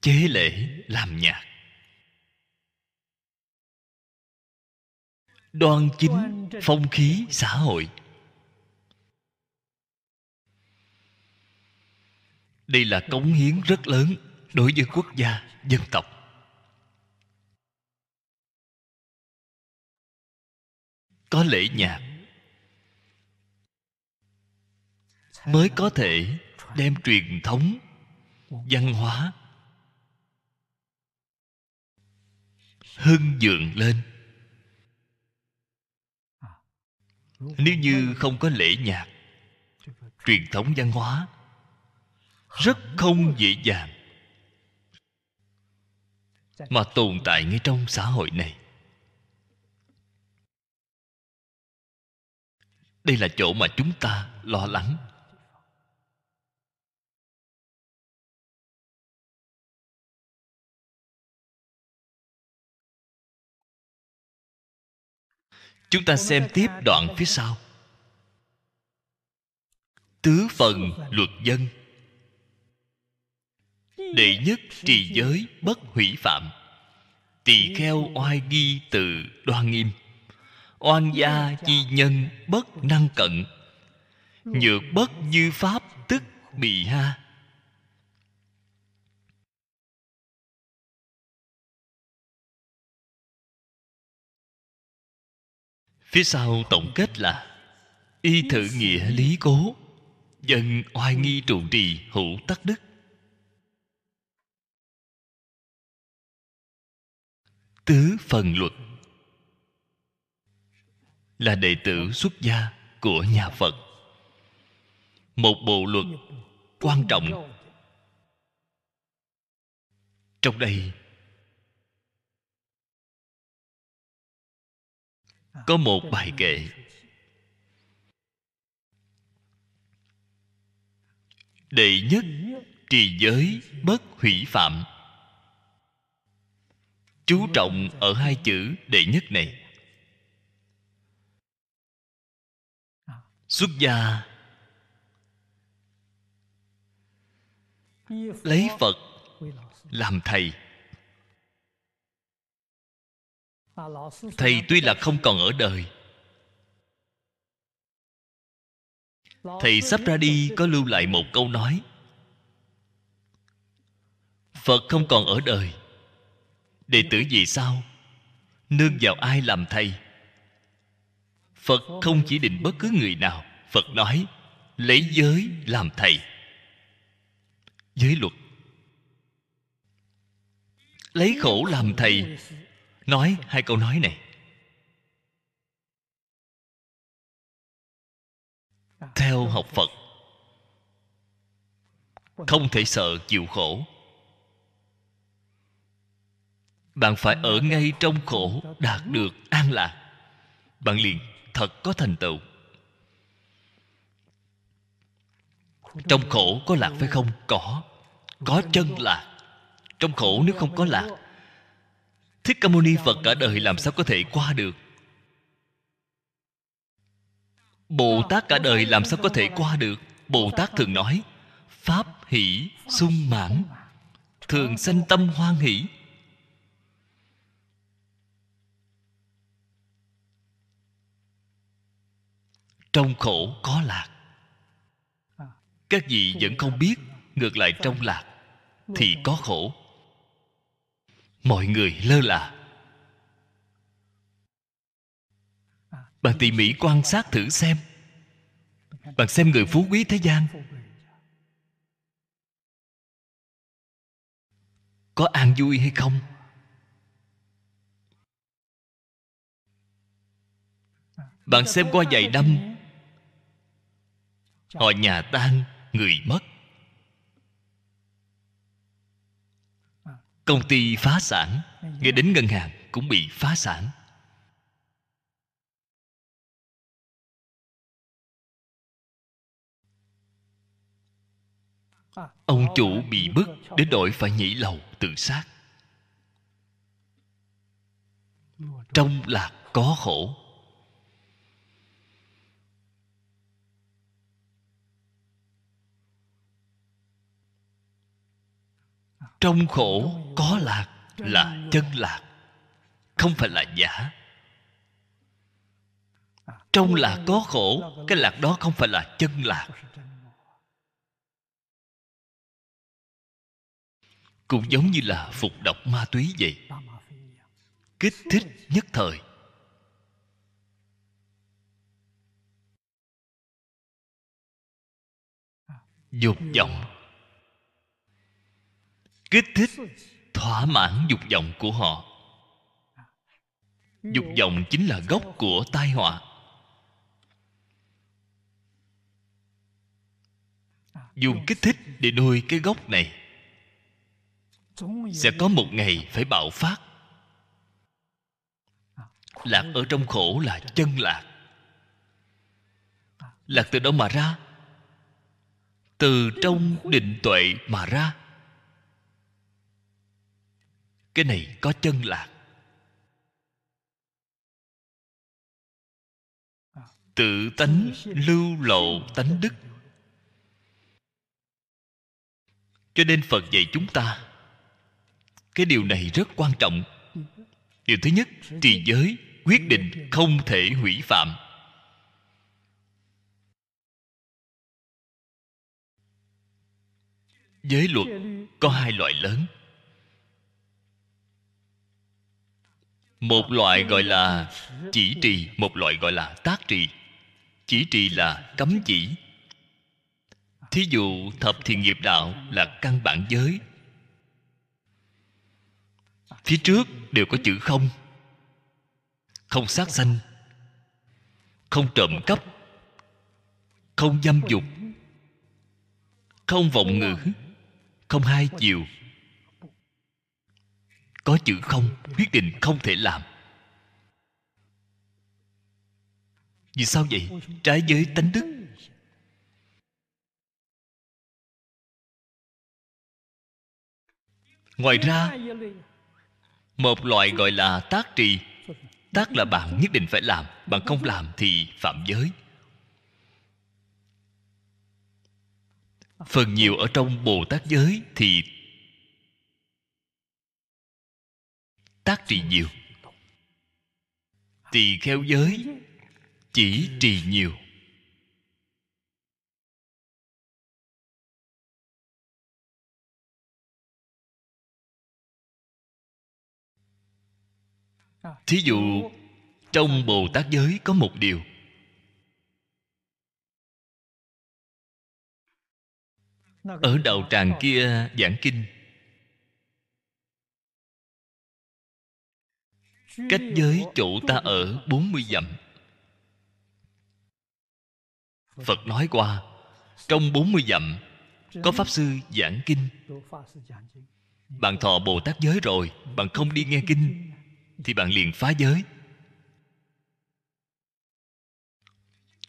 chế lễ làm nhạc, đoan chính phong khí xã hội. Đây là cống hiến rất lớn đối với quốc gia, dân tộc. Có lễ nhạc mới có thể đem truyền thống văn hóa hưng vượng lên. Nếu như không có lễ nhạc, truyền thống văn hóa rất không dễ dàng mà tồn tại ngay trong xã hội này. Đây là chỗ mà chúng ta lo lắng. Chúng ta xem tiếp đoạn phía sau. Tứ phần luật dân. Đệ nhất trì giới bất hủy phạm. Tỳ kheo oai nghi tự đoan nghiêm. Oan gia chi nhân bất năng cận. Nhược bất như pháp tức bị ha. Phía sau tổng kết là y thử nghĩa lý cố, dân oai nghi trụ trì hữu tắc đức. Tứ phần luật là đệ tử xuất gia của nhà Phật, một bộ luật quan trọng. Trong đây có một bài kệ đệ nhất trì giới bất hủy phạm. Chú trọng ở hai chữ đệ nhất này. Xuất gia lấy Phật làm thầy. Thầy tuy là không còn ở đời, thầy sắp ra đi có lưu lại một câu nói: Phật không còn ở đời, đệ tử vì sao nương vào ai làm thầy? Phật không chỉ định bất cứ người nào. Phật nói lấy giới làm thầy. Giới luật lấy khổ làm thầy. Nói hai câu nói này, theo học Phật không thể sợ chịu khổ, bạn phải ở ngay trong khổ đạt được an lạc, bạn liền thật có thành tựu. Trong khổ có lạc phải không? Có chân lạc. Trong khổ nếu không có lạc, Thích Ca Mâu Ni Phật cả đời làm sao có thể qua được? Bồ Tát cả đời làm sao có thể qua được? Bồ Tát thường nói pháp hỷ sung mãn, thường sanh tâm hoan hỷ. Trong khổ có lạc, các vị vẫn không biết. Ngược lại trong lạc thì có khổ. Mọi người lơ là. Bạn tỉ mỉ quan sát thử xem. Bạn xem người phú quý thế gian có an vui hay không? Bạn xem qua vài năm, họ nhà tan, người mất, công ty phá sản, ngay đến ngân hàng cũng bị phá sản. Ông chủ bị bức đến nỗi phải nhảy lầu tự sát. Trong lạc có khổ. Trong khổ có lạc là chân lạc, không phải là giả. Trong lạc có khổ, cái lạc đó không phải là chân lạc. Cũng giống như là phục độc ma túy vậy, kích thích nhất thời. Dục vọng, kích thích thỏa mãn dục vọng của họ. Dục vọng chính là gốc của tai họa. Dùng kích thích để nuôi cái gốc này, sẽ có một ngày phải bạo phát. Lạc ở trong khổ là chân lạc. Lạc từ đâu mà ra? Từ trong định tuệ mà ra. Cái này có chân lạc. Tự tánh lưu lộ tánh đức. Cho nên Phật dạy chúng ta cái điều này rất quan trọng. Điều thứ nhất, trì giới quyết định không thể hủy phạm. Giới luật có hai loại lớn. Một loại gọi là chỉ trì, một loại gọi là tác trì. Chỉ trì là cấm chỉ. Thí dụ thập thiện nghiệp đạo là căn bản giới, phía trước đều có chữ không. Không sát sanh, không trộm cắp, không dâm dục, không vọng ngữ, không hai chiều. Có chữ không, quyết định không thể làm. Vì sao vậy? Trái với tánh đức. Ngoài ra, một loại gọi là tác trì. Tác là bạn nhất định phải làm, bạn không làm thì phạm giới. Phần nhiều ở trong Bồ Tát giới thì tác trì nhiều. Tỳ kheo giới chỉ trì nhiều. Thí dụ trong Bồ Tát giới có một điều, ở đạo tràng kia giảng kinh, cách giới chỗ ta ở 40 dặm. Phật nói qua, trong 40 dặm có Pháp Sư giảng kinh. bạn thọ Bồ Tát giới rồi, bạn không đi nghe kinh thì bạn liền phá giới.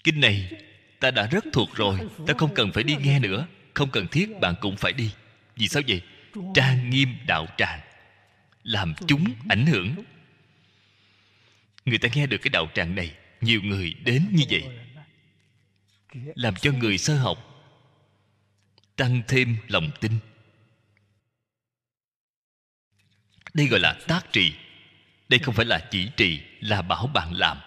Kinh này ta đã rất thuộc rồi, ta không cần phải đi nghe nữa. Không cần thiết bạn cũng phải đi. Vì sao vậy? Trang nghiêm đạo tràng, làm chúng ảnh hưởng. Người ta nghe được cái đạo tràng này, nhiều người đến như vậy, làm cho người sơ học tăng thêm lòng tin. Đây gọi là tác trì. Đây không phải là chỉ trì, là bảo bạn làm.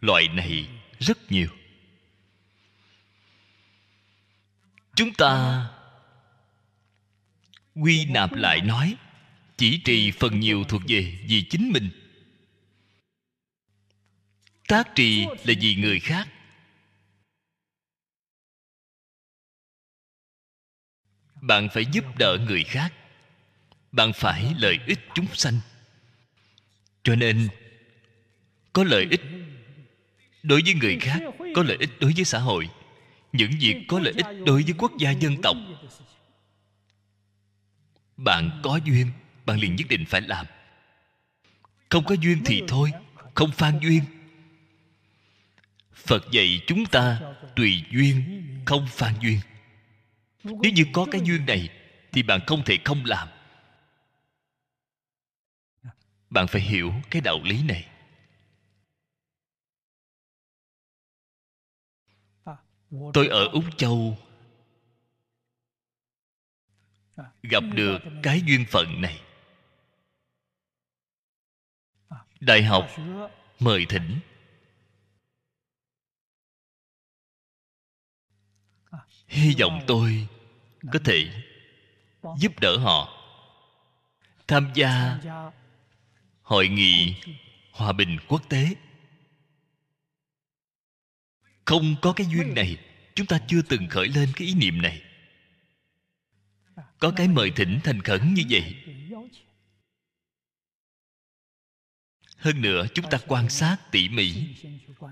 Loại này rất nhiều. Chúng ta quy nạp lại nói, chỉ trì phần nhiều thuộc về vì chính mình, tác trì là vì người khác. Bạn phải giúp đỡ người khác, bạn phải lợi ích chúng sanh. Cho nên có lợi ích đối với người khác, có lợi ích đối với xã hội. Những việc có lợi ích đối với quốc gia dân tộc, bạn có duyên, bạn liền nhất định phải làm. Không có duyên thì thôi, không phan duyên. Phật dạy chúng ta tùy duyên, không phan duyên. Nếu như có cái duyên này thì bạn không thể không làm. Bạn phải hiểu cái đạo lý này. Tôi ở Úc Châu gặp được cái duyên phận này. Đại học mời thỉnh, hy vọng tôi có thể giúp đỡ họ tham gia hội nghị hòa bình quốc tế. Không có cái duyên này, chúng ta chưa từng khởi lên cái ý niệm này. Có cái mời thỉnh thành khẩn như vậy. Hơn nữa, chúng ta quan sát tỉ mỉ.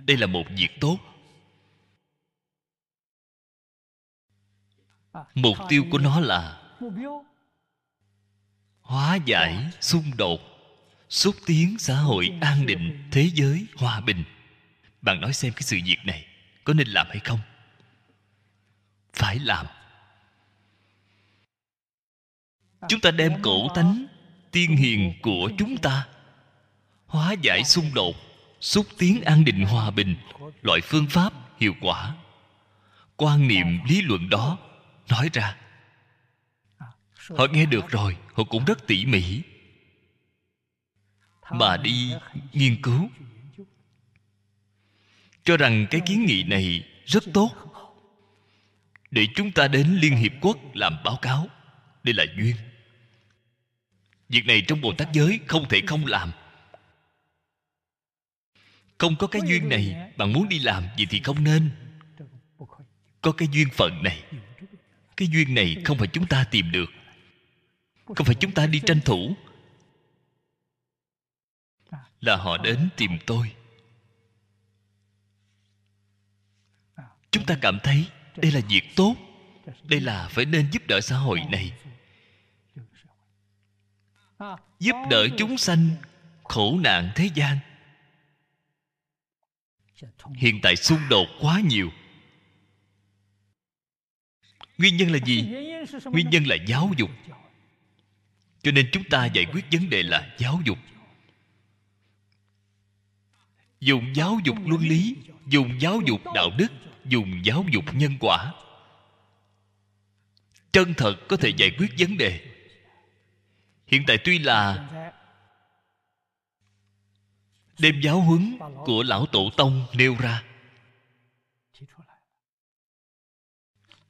Đây là một việc tốt. Mục tiêu của nó là hóa giải xung đột, xúc tiến xã hội an định, thế giới hòa bình. Bạn nói xem cái sự việc này có nên làm hay không? Phải làm. Chúng ta đem cổ tánh tiên hiền của chúng ta hóa giải xung đột, xúc tiến an định hòa bình. Loại phương pháp hiệu quả, quan niệm lý luận đó nói ra. Họ nghe được rồi, họ cũng rất tỉ mỉ mà đi nghiên cứu, cho rằng cái kiến nghị này rất tốt để chúng ta đến Liên Hiệp Quốc làm báo cáo. Đây là duyên. Việc này trong Bồ Tát giới không thể không làm. Không có cái duyên này, bạn muốn đi làm gì thì không nên. Có cái duyên phận này. Cái duyên này không phải chúng ta tìm được, không phải chúng ta đi tranh thủ, là họ đến tìm tôi. Chúng ta cảm thấy đây là việc tốt, đây là phải nên giúp đỡ xã hội này, giúp đỡ chúng sanh khổ nạn thế gian. Hiện tại xung đột quá nhiều. Nguyên nhân là gì? Nguyên nhân là giáo dục. Cho nên chúng ta giải quyết vấn đề là giáo dục. Dùng giáo dục luân lý, dùng giáo dục đạo đức, dùng giáo dục nhân quả. Chân thật có thể giải quyết vấn đề. Hiện tại tuy là đem giáo huấn của lão tổ tông nêu ra,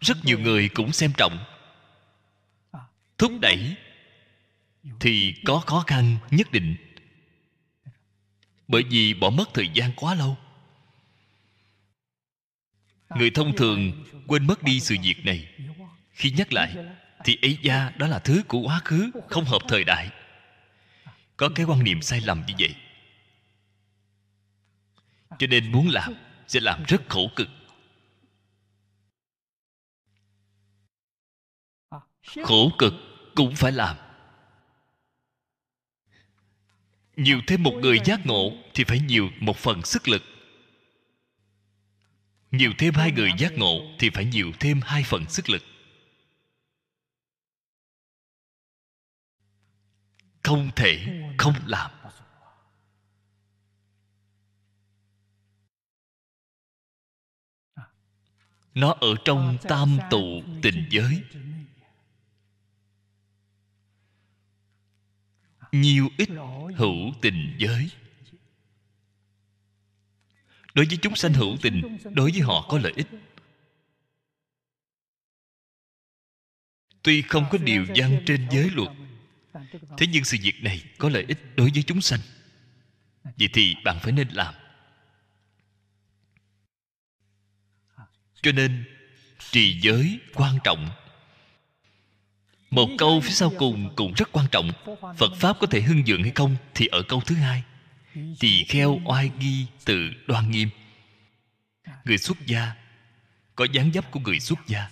rất nhiều người cũng xem trọng, thúc đẩy, thì có khó khăn nhất định. Bởi vì bỏ mất thời gian quá lâu. Người thông thường quên mất đi sự việc này. Khi nhắc lại thì ấy da, đó là thứ của quá khứ, không hợp thời đại. Có cái quan niệm sai lầm như vậy. Cho nên muốn làm sẽ làm rất khổ cực. Khổ cực cũng phải làm. Nhiều thêm một người giác ngộ thì phải nhiều một phần sức lực. Nhiều thêm hai người giác ngộ thì phải nhiều thêm hai phần sức lực. Không thể không làm. Nó ở trong tam tụ tình giới. Nhiều ít hữu tình giới. Đối với chúng sanh hữu tình, đối với họ có lợi ích. Tuy không có điều gian trên giới luật, thế nhưng sự việc này có lợi ích đối với chúng sanh. Vậy thì bạn phải nên làm. Cho nên trì giới quan trọng. Một câu phía sau cùng cũng rất quan trọng. Phật Pháp có thể hưng vượng hay không thì ở câu thứ hai. Tỳ kheo oai nghi tự đoan nghiêm. Người xuất gia có dáng dấp của người xuất gia.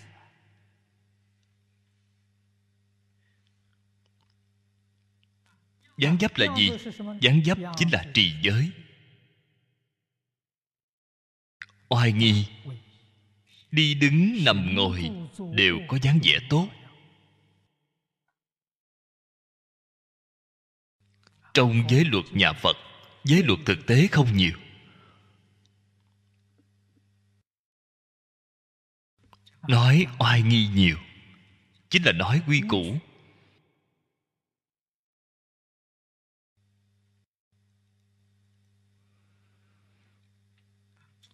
Dáng dấp là gì? Dáng dấp chính là trì giới. Oai nghi, đi đứng nằm ngồi đều có dáng vẻ tốt. Trong giới luật nhà Phật, giới luật thực tế không nhiều. Nói oai nghi nhiều, chính là nói quy củ.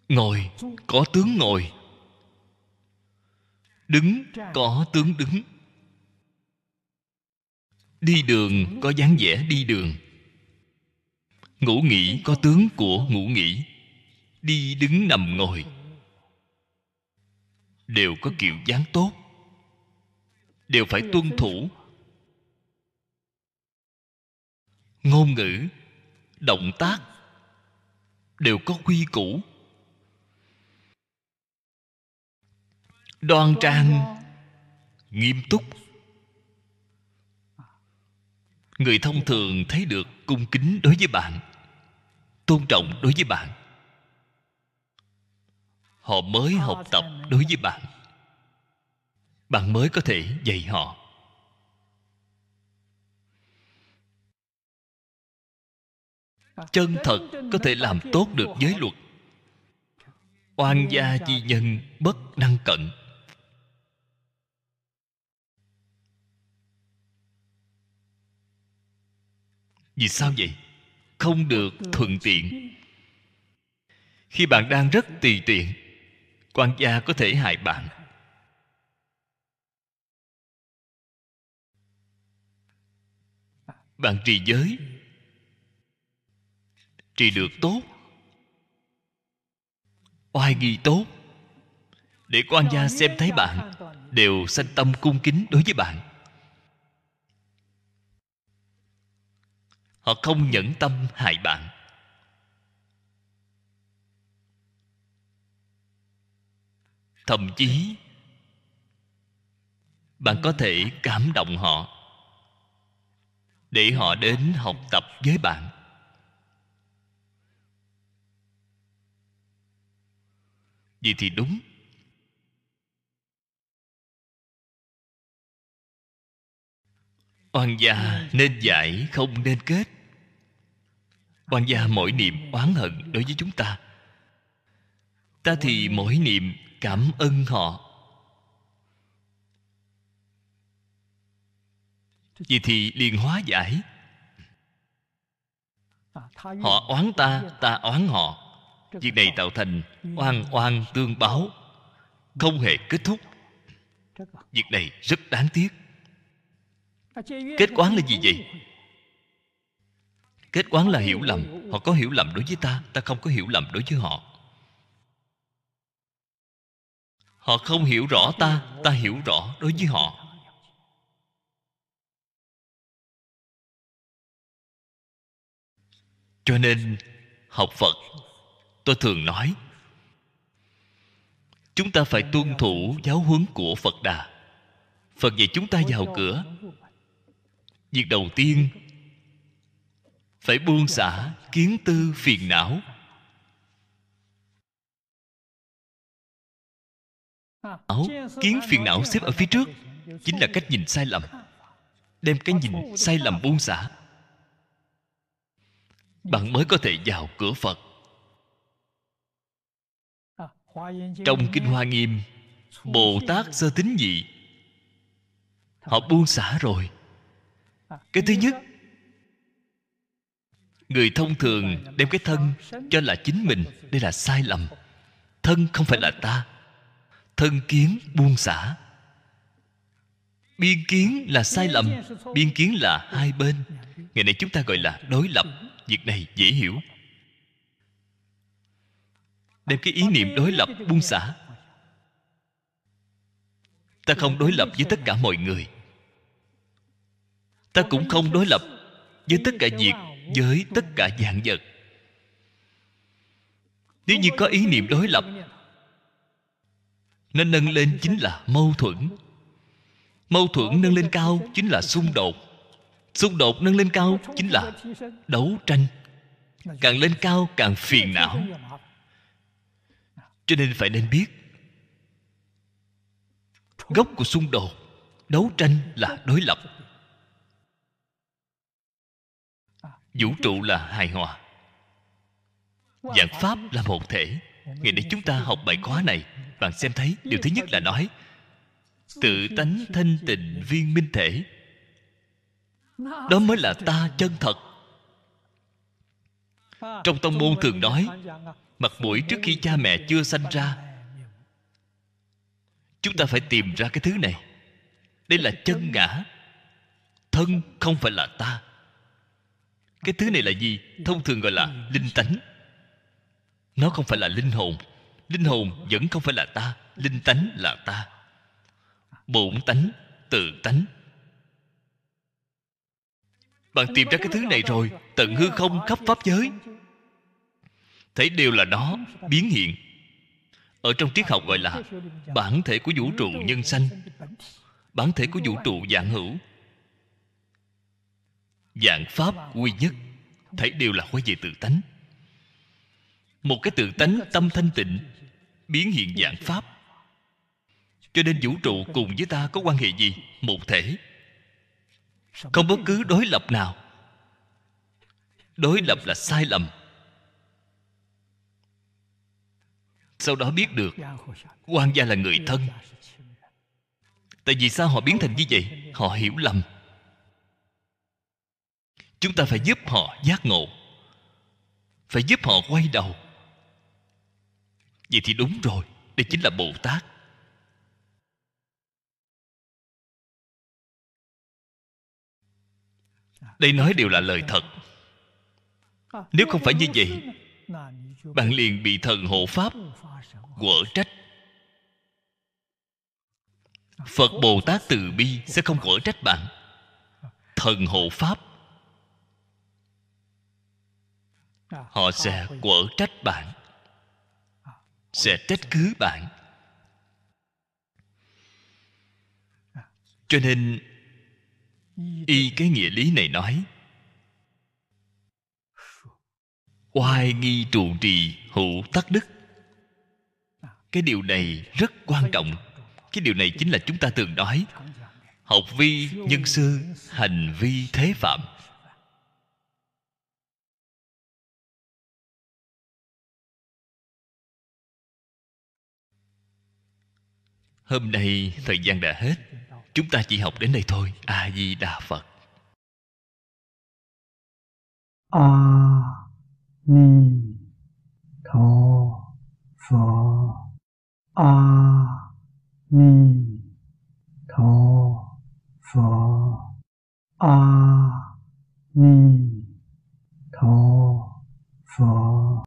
Ngồi có tướng ngồi, đứng có tướng đứng. Đi đường có dáng vẻ đi đường. Ngủ nghỉ có tướng của ngủ nghỉ. Đi đứng nằm ngồi đều có kiểu dáng tốt, đều phải tuân thủ. Ngôn ngữ, động tác đều có quy củ. Đoan trang, nghiêm túc. Người thông thường thấy được cung kính đối với bạn, tôn trọng đối với bạn. Họ mới học tập đối với bạn, bạn mới có thể dạy họ. Chân thật có thể làm tốt được giới luật. Oan gia chi nhân bất năng cận. Vì sao vậy? Không được thuận tiện. Khi bạn đang rất tùy tiện, quan gia có thể hại bạn. Bạn trì giới, trì được tốt, oai nghi tốt, để quan gia xem thấy bạn, đều sanh tâm cung kính đối với bạn. Họ không nhẫn tâm hại bạn. Thậm chí bạn có thể cảm động họ, để họ đến học tập với bạn. Vậy thì đúng. Oan gia nên giải không nên kết. Oan gia mỗi niệm oán hận đối với chúng ta, ta thì mỗi niệm cảm ơn họ. Vì thì liền hóa giải. Họ oán ta, ta oán họ. Việc này tạo thành oan oan tương báo, không hề kết thúc. Việc này rất đáng tiếc. Kết quán là gì vậy? Kết quán là hiểu lầm. Họ có hiểu lầm đối với ta, ta không có hiểu lầm đối với họ. Họ không hiểu rõ ta, ta hiểu rõ đối với họ. Cho nên học Phật, tôi thường nói, chúng ta phải tuân thủ giáo huấn của Phật Đà. Phật dạy chúng ta vào cửa, Việc đầu tiên phải buông xả kiến tư phiền não. Kiến phiền não xếp ở phía trước chính là cách nhìn sai lầm. Đem cái nhìn sai lầm buông xả, bạn mới có thể vào cửa Phật. Trong Kinh Hoa Nghiêm, Bồ Tát Sơ Tín Nhị, họ buông xả rồi. Cái thứ nhất, người thông thường đem cái thân cho là chính mình, đây là sai lầm. Thân không phải là ta. Thân kiến buông xả. Biên kiến là sai lầm. Biên kiến là hai bên. Ngày nay chúng ta gọi là đối lập. Việc này dễ hiểu. Đem cái ý niệm đối lập buông xả. Ta không đối lập với tất cả mọi người. Ta cũng không đối lập với tất cả việc, với tất cả vạn vật. Nếu như có ý niệm đối lập, nên nâng lên chính là mâu thuẫn. Mâu thuẫn nâng lên cao chính là xung đột. Xung đột nâng lên cao chính là đấu tranh. Càng lên cao càng phiền não. Cho nên phải nên biết gốc của xung đột, đấu tranh là đối lập. Vũ trụ là hài hòa. Vạn pháp là một thể. Ngày nay chúng ta học bài khóa này, bạn xem thấy điều thứ nhất là nói tự tánh thanh tịnh viên minh thể. Đó mới là ta chân thật. Trong tông môn thường nói, mặt mũi trước khi cha mẹ chưa sanh ra, chúng ta phải tìm ra cái thứ này. Đây là chân ngã. Thân không phải là ta. Cái thứ này là gì? Thông thường gọi là linh tánh. Nó không phải là linh hồn. Linh hồn vẫn không phải là ta. Linh tánh là ta. Bổn tánh, tự tánh. Bạn tìm ra cái thứ này rồi, tận hư không khắp pháp giới, thấy đều là nó biến hiện. Ở trong triết học gọi là bản thể của vũ trụ nhân sanh, bản thể của vũ trụ vạn hữu, vạn pháp quy nhất, thấy đều là quay về tự tánh. Một cái tự tánh tâm thanh tịnh biến hiện vạn pháp. Cho nên vũ trụ cùng với ta có quan hệ gì? Một thể. Không bất cứ đối lập nào. Đối lập là sai lầm. Sau đó biết được quan gia là người thân. Tại vì sao họ biến thành như vậy? Họ hiểu lầm. Chúng ta phải giúp họ giác ngộ, phải giúp họ quay đầu. Vậy thì đúng rồi, đây chính là Bồ Tát. Đây nói đều là lời thật. Nếu không phải như vậy, bạn liền bị thần hộ pháp quở trách. Phật Bồ Tát từ bi sẽ không quở trách bạn. Thần hộ pháp họ sẽ quở trách bạn, sẽ trách cứ bạn. Cho nên y cái nghĩa lý này nói, oai nghi trụ trì hữu tắc đức. Cái điều này rất quan trọng. Cái điều này chính là chúng ta thường nói học vi nhân sư, hành vi thế phạm. Hôm nay thời gian đã hết, chúng ta chỉ học đến đây thôi. A-di-đà Phật. A-mi-tho-pho. A-mi